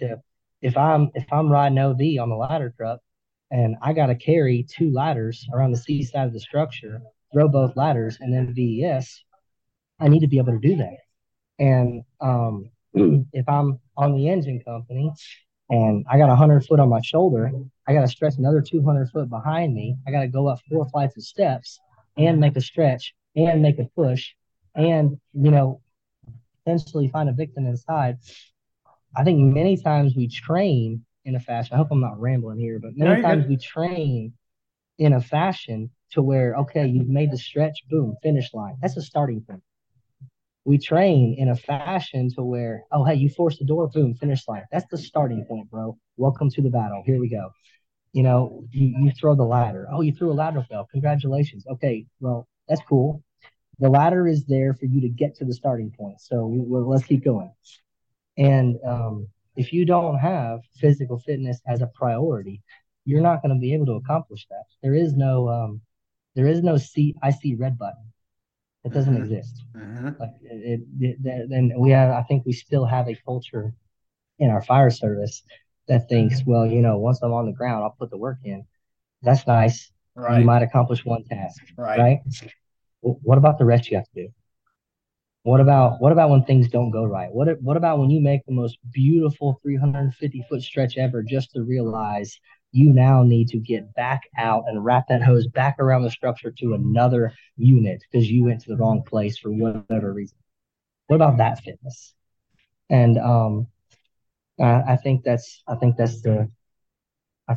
riding OV on the ladder truck and I got to carry two ladders around the C side of the structure, throw both ladders and then VES, I need to be able to do that. And if I'm on the engine company and I got 100 foot on my shoulder, I got to stretch another 200 foot behind me. I got to go up 4 flights of steps and make a stretch and make a push and, you know, potentially find a victim inside. I think many times we train in a fashion. I hope I'm not rambling here, but many times we train in a fashion to where, okay, you've made the stretch, boom, finish line. That's a starting point. We train in a fashion to where, oh, hey, you forced the door, boom, finish line. That's the starting point, bro. Welcome to the battle. Here we go. You know, you throw the ladder. Oh, you threw a ladder fell. Congratulations. Okay, well, that's cool. The ladder is there for you to get to the starting point. So let's keep going. And if you don't have physical fitness as a priority, you're not going to be able to accomplish that. There is no I see red button. It doesn't exist. Like and I think we still have a culture in our fire service that thinks, well, you know, once I'm on the ground, I'll put the work in. That's nice. Right. You might accomplish one task. Right. Well, what about the rest you have to do? What about when things don't go right? What about when you make the most beautiful 350 foot stretch ever just to realize you now need to get back out and wrap that hose back around the structure to another unit because you went to the wrong place for whatever reason? What about that fitness? And I think that's where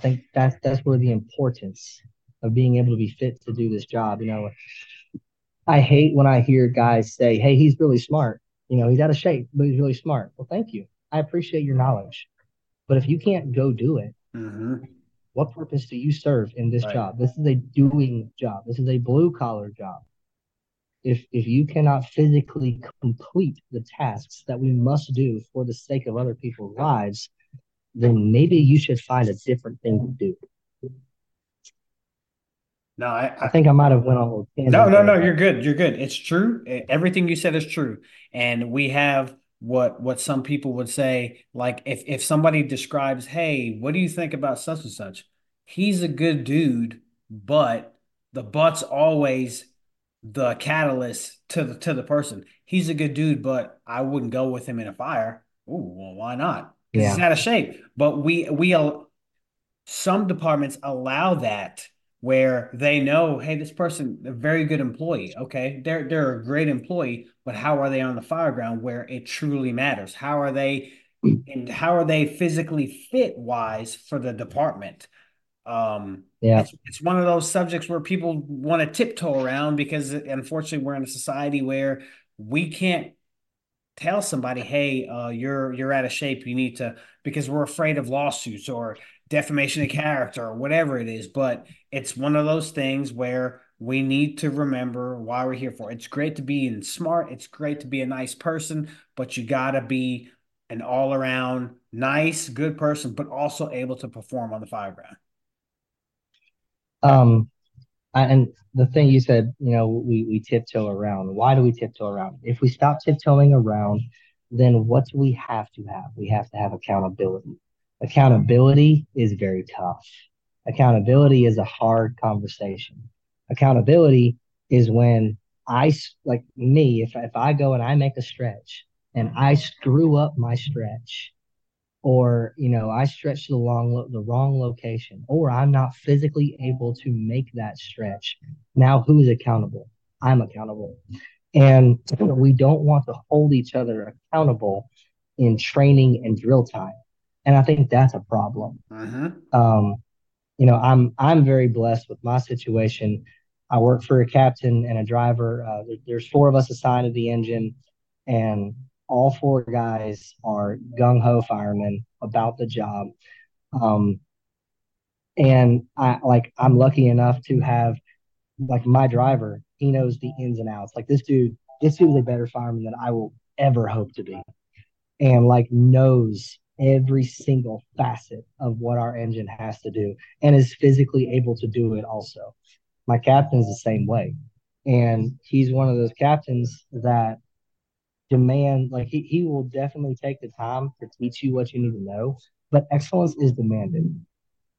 the importance of being able to be fit to do this job, you know. I hate when I hear guys say, hey, he's really smart. You know, he's out of shape, but he's really smart. Well, thank you. I appreciate your knowledge. But if you can't go do it, what purpose do you serve in this job? This is a doing job. This is a blue-collar job. If you cannot physically complete the tasks that we must do for the sake of other people's lives, then maybe you should find a different thing to do. No, I think I might have went on a little tangent. No, you're good. You're good. It's true. Everything you said is true. And we have what some people would say, like if somebody describes, hey, what do you think about such and such? He's a good dude, but the butt's always the catalyst to the person. He's a good dude, but I wouldn't go with him in a fire. Ooh, well, why not? Yeah. He's out of shape. But some departments allow that, where they know, hey, this person, a very good employee, okay? They're a great employee, but how are they on the fire ground where it truly matters? How are they physically fit-wise for the department? It's one of those subjects where people want to tiptoe around because, unfortunately, we're in a society where we can't tell somebody, hey, you're out of shape, you need to, because we're afraid of lawsuits or defamation of character or whatever it is. But it's one of those things where we need to remember why we're here for. It's great to be smart. It's great to be a nice person, but you got to be an all around nice, good person, but also able to perform on the fire ground. And the thing you said, you know, we tiptoe around. Why do we tiptoe around? If we stop tiptoeing around, then what do we have to have? We have to have accountability. Accountability is very tough. Accountability is a hard conversation. Accountability is when if I go and I make a stretch and I screw up my stretch, or, I stretch the wrong location, or I'm not physically able to make that stretch. Now who's accountable? I'm accountable. And we don't want to hold each other accountable in training and drill time. And I think that's a problem. Mm-hmm. I'm very blessed with my situation. I work for a captain and a driver. There's four of us assigned to the engine, and all four guys are gung-ho firemen about the job. I'm lucky enough to have, my driver, he knows the ins and outs. This dude is a better fireman than I will ever hope to be, and, knows every single facet of what our engine has to do and is physically able to do it also. My captain's the same way, and he's one of those captains that demand, he will definitely take the time to teach you what you need to know, but excellence is demanded.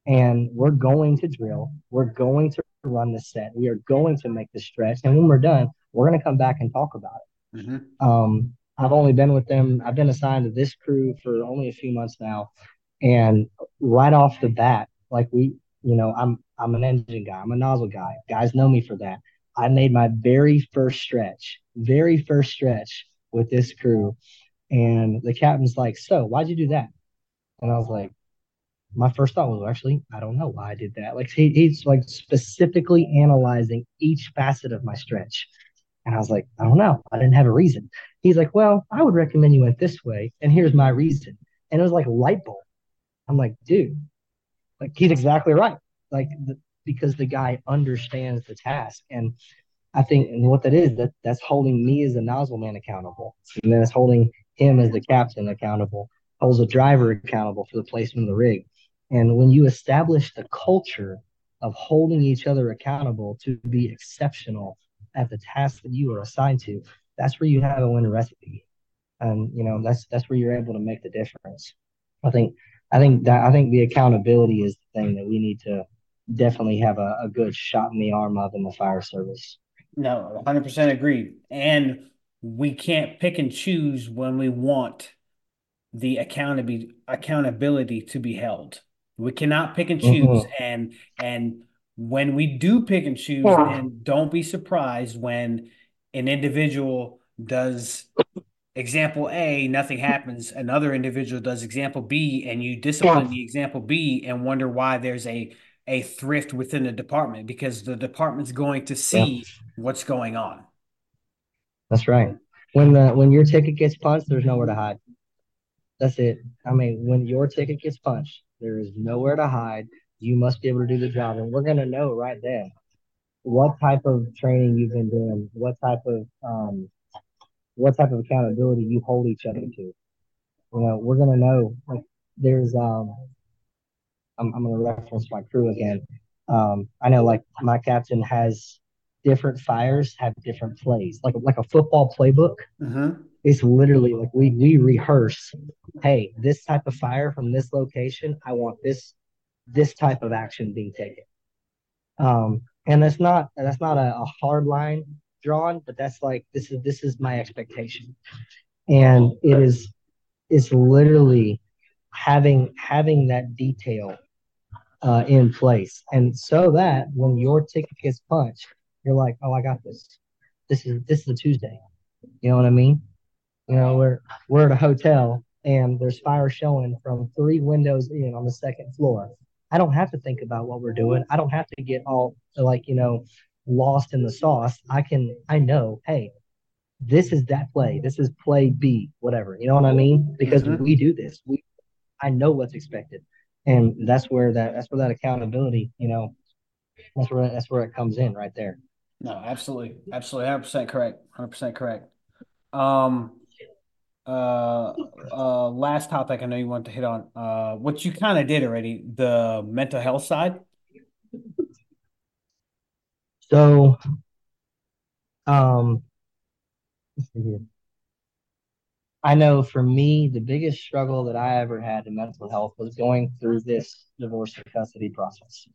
And we're going to drill, we're going to run the set, we are going to make the stretch, and when we're done, we're going to come back and talk about it. Mm-hmm. I've been assigned to this crew for only a few months now, and right off the bat, I'm an engine guy, I'm a nozzle guy, guys know me for that. I made my very first stretch with this crew, and the captain's like, "So why'd you do that?" And I was like, my first thought was, actually, I don't know why I did that. He's specifically analyzing each facet of my stretch. And I was like, I don't know, I didn't have a reason. He's like, well, I would recommend you went this way, and here's my reason. And it was like a light bulb. I'm like, dude, he's exactly right. Because the guy understands the task. And I think what that is, that's holding me as a nozzle man accountable. And then it's holding him as the captain accountable, holds the driver accountable for the placement of the rig. And when you establish the culture of holding each other accountable to be exceptional at the task that you are assigned to, that's where you have a winning recipe. And, that's where you're able to make the difference. I think the accountability is the thing that we need to definitely have a good shot in the arm of in the fire service. No, 100% agree. And we can't pick and choose when we want the accountability to be held. We cannot pick and choose. Mm-hmm. And when we do pick and choose, then don't be surprised when an individual does example A, nothing happens. Another individual does example B, and you discipline the example B and wonder why there's a thrift within the department, because the department's going to see what's going on. That's right. When your ticket gets punched, there's nowhere to hide. That's it. I mean, when your ticket gets punched, there is nowhere to hide. You must be able to do the job. And we're going to know right then what type of training you've been doing, what type of accountability you hold each other to. We're going to know. I'm going to reference my crew again. I know, my captain has different fires, have different plays, like a football playbook. Uh-huh. It's literally we rehearse. Hey, this type of fire from this location, I want this type of action being taken. And that's not a hard line drawn, but that's this is my expectation. And it's literally having that detail in place, and so that when your ticket gets punched, you're like, oh, I got this. This is a Tuesday. You know what I mean? We're at a hotel and there's fire showing from 3 windows in on the 2nd floor. I don't have to think about what we're doing. I don't have to get all lost in the sauce. I know, hey, this is that play. This is play B, whatever. You know what I mean? Because we do this. I know what's expected. And that's where that accountability, that's where it comes in right there. No, absolutely. Absolutely. 100% correct. 100% correct. Last topic I know you want to hit on, what you kind of did already, the mental health side. So, I know for me, the biggest struggle that I ever had in mental health was going through this divorce or custody process.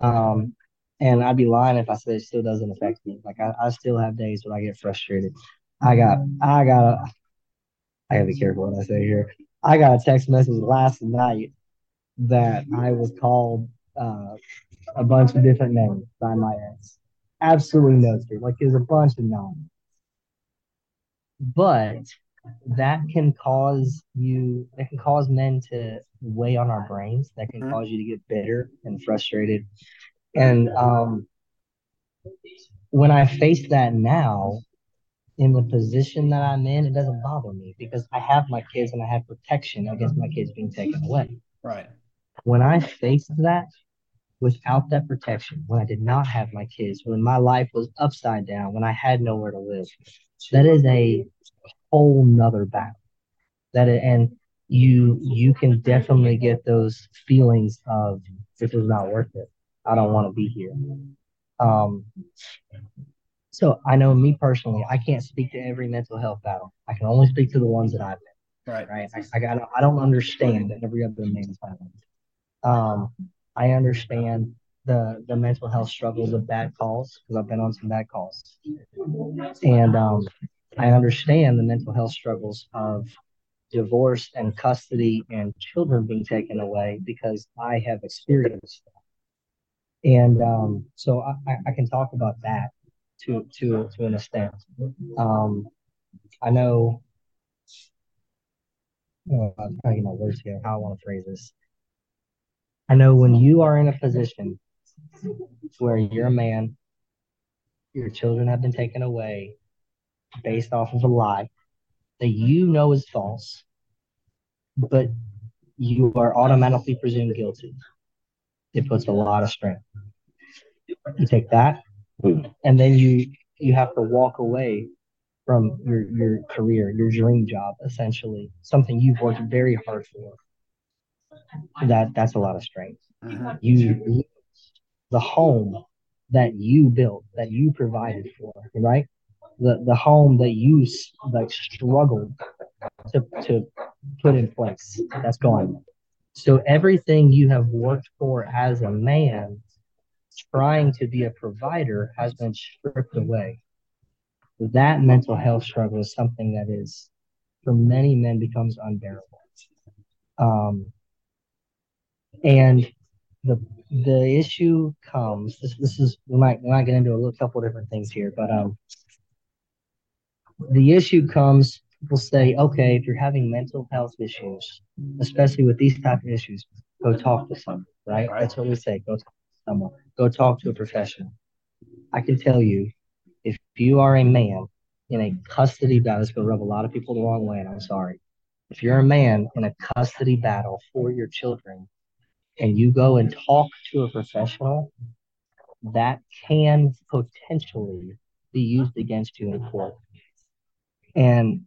And I'd be lying if I said it still doesn't affect me. Like I still have days when I get frustrated. I gotta be careful what I say here. I got a text message last night that I was called a bunch of different names by my ex. Absolutely no truth. Like there's a bunch of names. But that can cause you, that can cause men to weigh on our brains. That can cause you to get bitter and frustrated. And when I face that now, in the position that I'm in, it doesn't bother me because I have my kids and I have protection against my kids being taken away. Right. When I faced that without that protection, when I did not have my kids, when my life was upside down, when I had nowhere to live, that is a whole nother battle. That is, and you can definitely get those feelings of this is not worth it. I don't want to be here. So I know me personally, I can't speak to every mental health battle. I can only speak to the ones that I've been. Right. I don't understand that every other man's battle. I understand the mental health struggles of bad calls because I've been on some bad calls, and I understand the mental health struggles of divorce and custody and children being taken away because I have experienced that, and so I can talk about that to an extent. I know. I'm trying to get my words here. How I want to phrase this. I know when you are in a position where you're a man, your children have been taken away based off of a lie that you know is false, but you are automatically presumed guilty. It puts a lot of strain. You take that, and then you have to walk away from your career, your dream job, essentially, something you've worked very hard for. That's a lot of strength. You, the home that you built, that you provided for, right? The home that you like struggled to put in place, that's gone. So everything you have worked for as a man, trying to be a provider, has been stripped away. That mental health struggle is something that is, for many men, becomes unbearable. And the issue comes. This is we might get into a couple different things here, but the issue comes. People say, okay, if you're having mental health issues, especially with these type of issues, go talk to someone. Right? That's what we say. Go talk to someone. Go talk to a professional. I can tell you, if you are a man in a custody battle, it's going to rub a lot of people the wrong way, and I'm sorry. If you're a man in a custody battle for your children, and you go and talk to a professional, that can potentially be used against you in court. And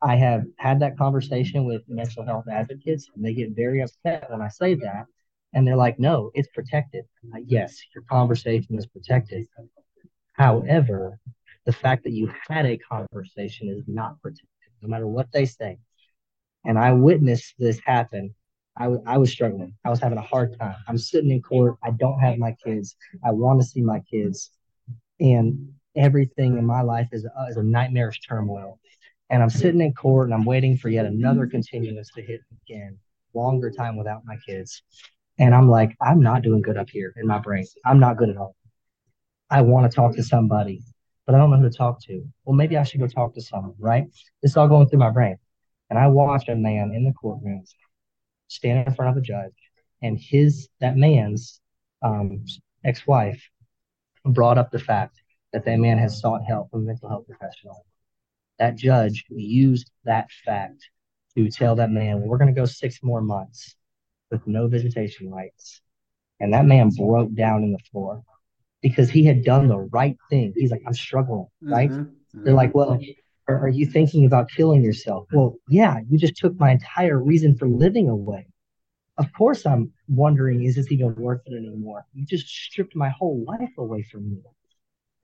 I have had that conversation with mental health advocates, and they get very upset when I say that. And they're like, no, it's protected. Like, yes, your conversation is protected. However, the fact that you had a conversation is not protected, no matter what they say. And I witnessed this happen. I was struggling. I was having a hard time. I'm sitting in court. I don't have my kids. I want to see my kids. And everything in my life is a nightmarish turmoil. And I'm sitting in court, and I'm waiting for yet another continuance to hit again, longer time without my kids. And I'm like, I'm not doing good up here in my brain. I'm not good at all. I want to talk to somebody, but I don't know who to talk to. Well, maybe I should go talk to someone, right? It's all going through my brain. And I watched a man in the courtroom standing in front of a judge, and that man's ex-wife brought up the fact that that man has sought help from a mental health professional. That judge used that fact to tell that man, we're going to go 6 more months with no visitation rights. And that man broke down in the floor because he had done the right thing. He's like, I'm struggling, right? Mm-hmm. They're like, well, are you thinking about killing yourself? Well, yeah, you just took my entire reason for living away. Of course I'm wondering, is this even worth it anymore? You just stripped my whole life away from me.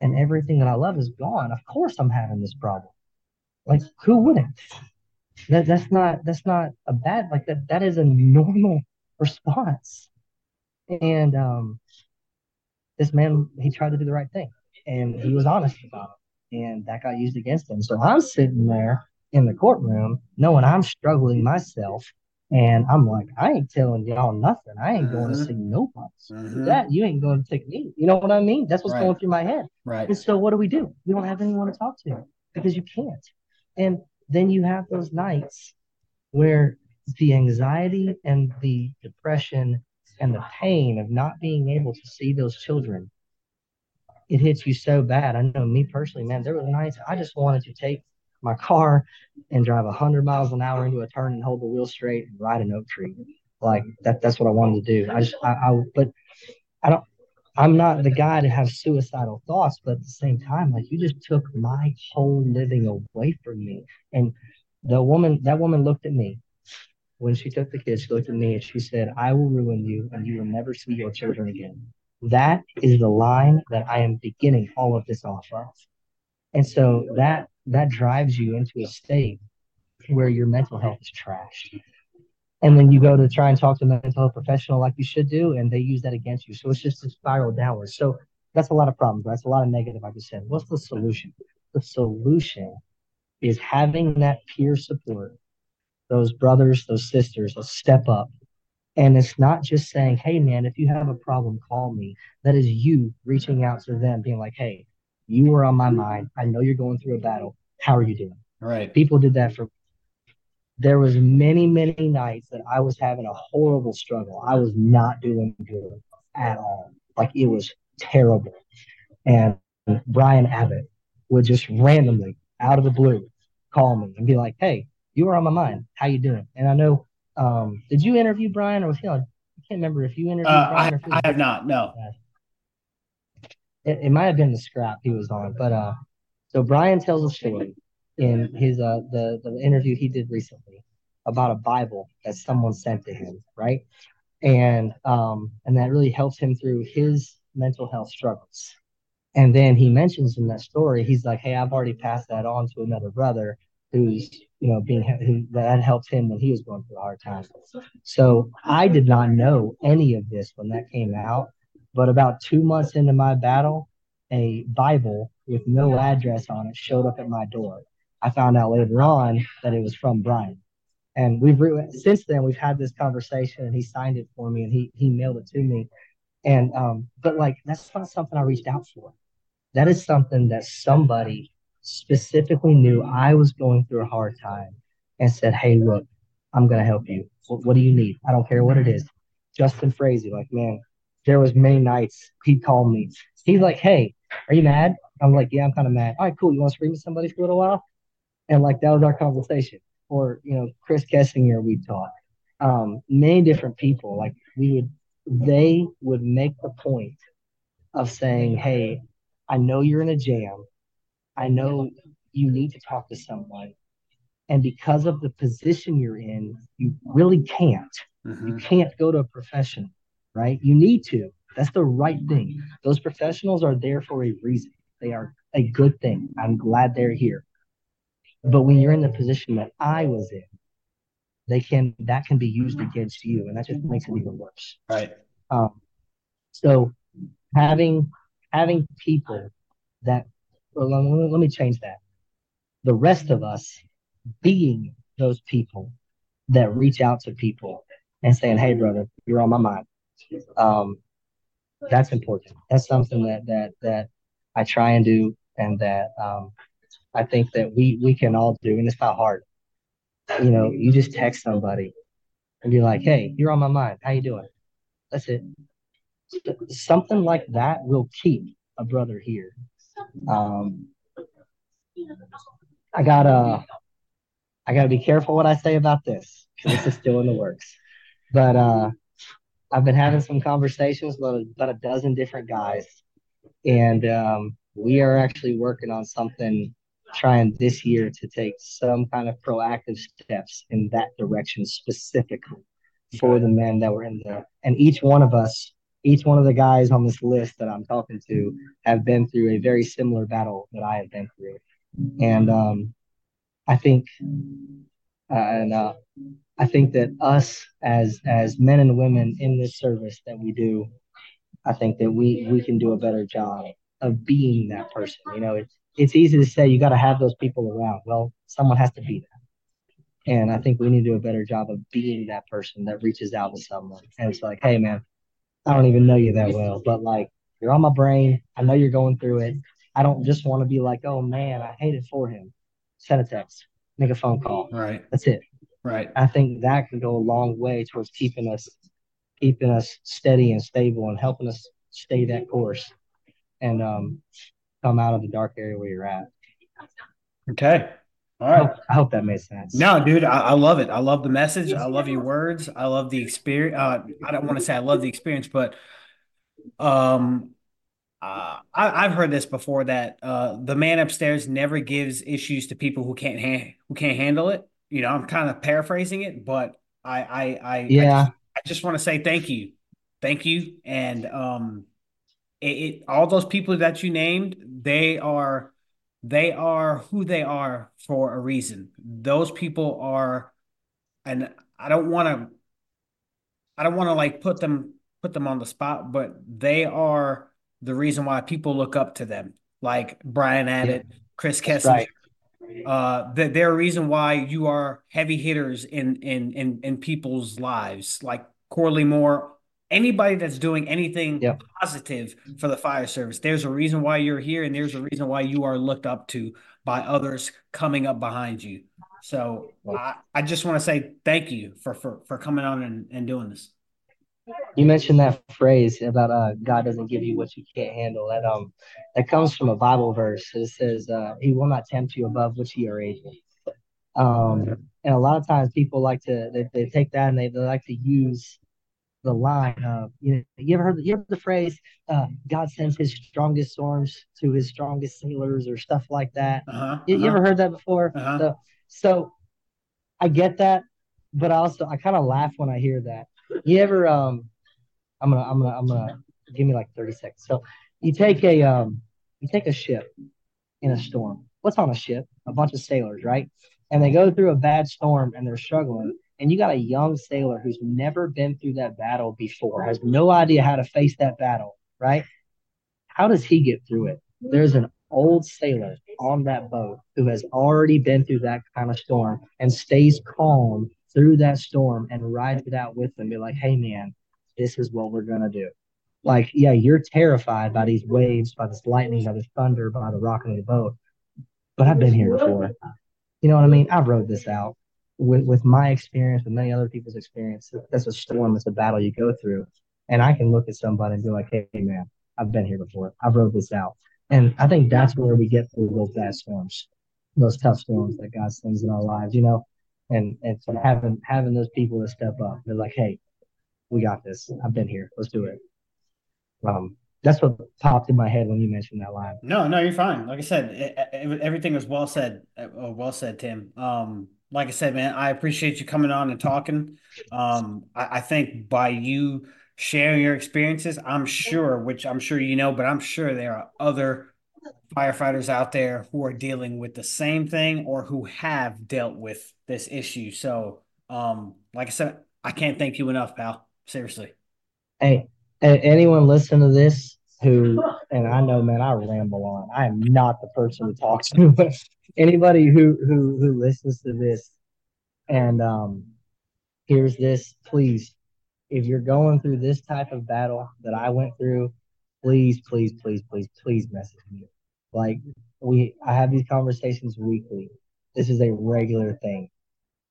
And everything that I love is gone. Of course I'm having this problem. Like, who wouldn't? That's not a bad, like, that is a normal response. And this man, he tried to do the right thing, and he was honest about it, and that got used against him. So I'm sitting there in the courtroom knowing I'm struggling myself, and I'm like, I ain't telling y'all nothing. I ain't going to see nobody. That you ain't going to take me. You know what I mean? That's what's going through my head. Right. And so what do? We don't have anyone to talk to because you can't. And then you have those nights where the anxiety and the depression and the pain of not being able to see those children, it hits you so bad. I know me personally, man, there were nights I just wanted to take my car and drive 100 miles an hour into a turn and hold the wheel straight and ride an oak tree. Like that's what I wanted to do. I'm not the guy to have suicidal thoughts, but at the same time, like, you just took my whole living away from me. And that woman looked at me when she took the kids. She looked at me and she said, I will ruin you and you will never see your children again. That is the line that I am beginning all of this off of. And so that drives you into a state where your mental health is trashed. And then you go to try and talk to a mental health professional like you should do, and they use that against you. So it's just a spiral downwards. So that's a lot of problems. That's a lot of negative, like I said. What's the solution? The solution is having that peer support, those brothers, those sisters, those step up. And it's not just saying, hey, man, if you have a problem, call me. That is you reaching out to them, being like, hey, you were on my mind. I know you're going through a battle. How are you doing? Right. People did that for me. There was many, many nights that I was having a horrible struggle. I was not doing good at all. Like, it was terrible. And Brian Abbott would just randomly, out of the blue, call me and be like, hey, you were on my mind. How you doing? And I know, did you interview Brian, or was he on? I can't remember if you interviewed Brian. I have not, no. It might have been the scrap he was on. But so Brian tells a story in his the interview he did recently about a Bible that someone sent to him, right? And that really helped him through his mental health struggles. And then he mentions in that story, he's like, hey, I've already passed that on to another brother who's, you know, that helped him when he was going through a hard time. So I did not know any of this when that came out, but about 2 months into my battle, a Bible with no address on it showed up at my door. I found out later on that it was from Brian. And since then, we've had this conversation, and he signed it for me, and he mailed it to me. And but, like, that's not something I reached out for. That is something that somebody specifically knew I was going through a hard time and said, hey, look, I'm going to help you. What do you need? I don't care what it is. Justin Frazee, like, man, there was many nights he'd call me. He's like, hey, are you mad? I'm like, yeah, I'm kind of mad. All right, cool. You want to scream at somebody for a little while? And, like, that was our conversation. Or, you know, Chris Kessinger, we taught. Many different people, like, they would make the point of saying, hey, I know you're in a jam. I know you need to talk to someone. And because of the position you're in, you really can't. Mm-hmm. You can't go to a professional, right? You need to. That's the right thing. Those professionals are there for a reason. They are a good thing. I'm glad they're here. But when you're in the position that I was in, that can be used against you, and that just makes it even worse. Right. So having people that, well, let me change that. The rest of us being those people that reach out to people and saying, "Hey, brother, you're on my mind." That's important. That's something that I try and do, and that I think that we can all do, and it's not hard. You know, you just text somebody and be like, hey, you're on my mind. How you doing? That's it. Something like that will keep a brother here. I gotta be careful what I say about this, because this is still in the works. But I've been having some conversations with about a dozen different guys, and we are actually working on something, trying this year to take some kind of proactive steps in that direction specifically for the men that were in there. And each one of the guys on this list that I'm talking to have been through a very similar battle that I have been through. And I think And I think that us as men and women in this service that we do, I think that we can do a better job of being that person. You know, it's easy to say you got to have those people around. Well, someone has to be that. And I think we need to do a better job of being that person that reaches out to someone. And it's like, hey, man, I don't even know you that well, but like, you're on my brain. I know you're going through it. I don't just want to be like, oh, man, I hate it for him. Send a text. Make a phone call. Right. That's it. Right. I think that can go a long way towards keeping us steady and stable and helping us stay that course and come out of the dark area where you're at. Okay. All right. I hope that made sense. No, dude, I love it. I love the message. I love your words. I love the experience. I don't want to say I love the experience, but I've heard this before that the man upstairs never gives issues to people who can't handle it. You know, I'm kind of paraphrasing it, but I just want to say thank you, and all those people that you named, they are who they are for a reason. Those people are, and I don't want to like put them on the spot, but they are the reason why people look up to them, like Brian Abbott, Chris Kessinger. Right. They're a reason why you are heavy hitters in people's lives, like Corley Moore, anybody that's doing anything positive for the fire service. There's a reason why you're here, and there's a reason why you are looked up to by others coming up behind you. So I just want to say thank you for coming on and doing this. You mentioned that phrase about God doesn't give you what you can't handle. That comes from a Bible verse. It says, he will not tempt you above which you are able. And a lot of times people like to, they take that and they like to use the line of, you know, you ever heard the phrase, God sends his strongest storms to his strongest sailors or stuff like that. Uh-huh, you ever heard that before? Uh-huh. So I get that, but I kind of laugh when I hear that. You ever I'm gonna give me like 30 seconds. So you take a ship in a storm. What's on a ship? A bunch of sailors, right? And they go through a bad storm and they're struggling. And you got a young sailor who's never been through that battle before, has no idea how to face that battle, right? How does he get through it? There's an old sailor on that boat who has already been through that kind of storm and stays calm through that storm and ride it out with them. Be like, hey, man, this is what we're going to do. Like, yeah, you're terrified by these waves, by this lightning, by this thunder, by the rocking the boat. But I've been here before. You know what I mean? I've rode this out with my experience, with many other people's experience. That's a storm. It's a battle you go through. And I can look at somebody and be like, hey, man, I've been here before. I've rode this out. And I think that's where we get through those bad storms, those tough storms that God sends in our lives, you know? And so having those people to step up, they're like, hey, we got this. I've been here. Let's do it. That's what popped in my head when you mentioned that line. No, you're fine. Like I said, everything was well said. Well said, Tim. Like I said, man, I appreciate you coming on and talking. I think by you sharing your experiences, I'm sure there are other firefighters out there who are dealing with the same thing or who have dealt with this issue. So, like I said, I can't thank you enough, pal. Seriously. Hey, anyone listen to this and I know, man, I ramble on. I am not the person to talk to, but anybody who listens to this and hears this, please, if you're going through this type of battle that I went through, please message me. Like, I have these conversations weekly. This is a regular thing.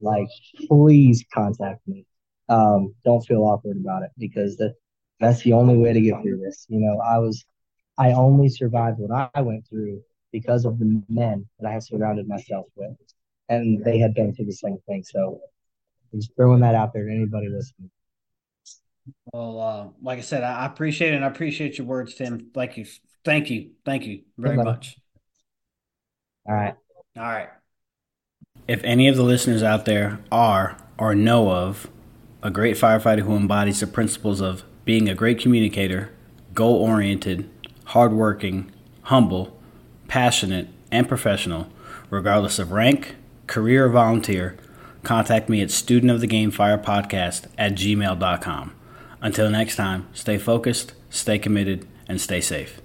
Like, please contact me. Don't feel awkward about it, because that's the only way to get through this. You know, I only survived what I went through because of the men that I have surrounded myself with, and they had been through the same thing. So I'm just throwing that out there to anybody listening. Well, like I said, I appreciate it, and I appreciate your words, Tim. Thank you very much. All right. If any of the listeners out there are or know of a great firefighter who embodies the principles of being a great communicator, goal-oriented, hardworking, humble, passionate, and professional, regardless of rank, career, or volunteer, contact me at studentofthegamefirepodcast@gmail.com. Until next time, stay focused, stay committed, and stay safe.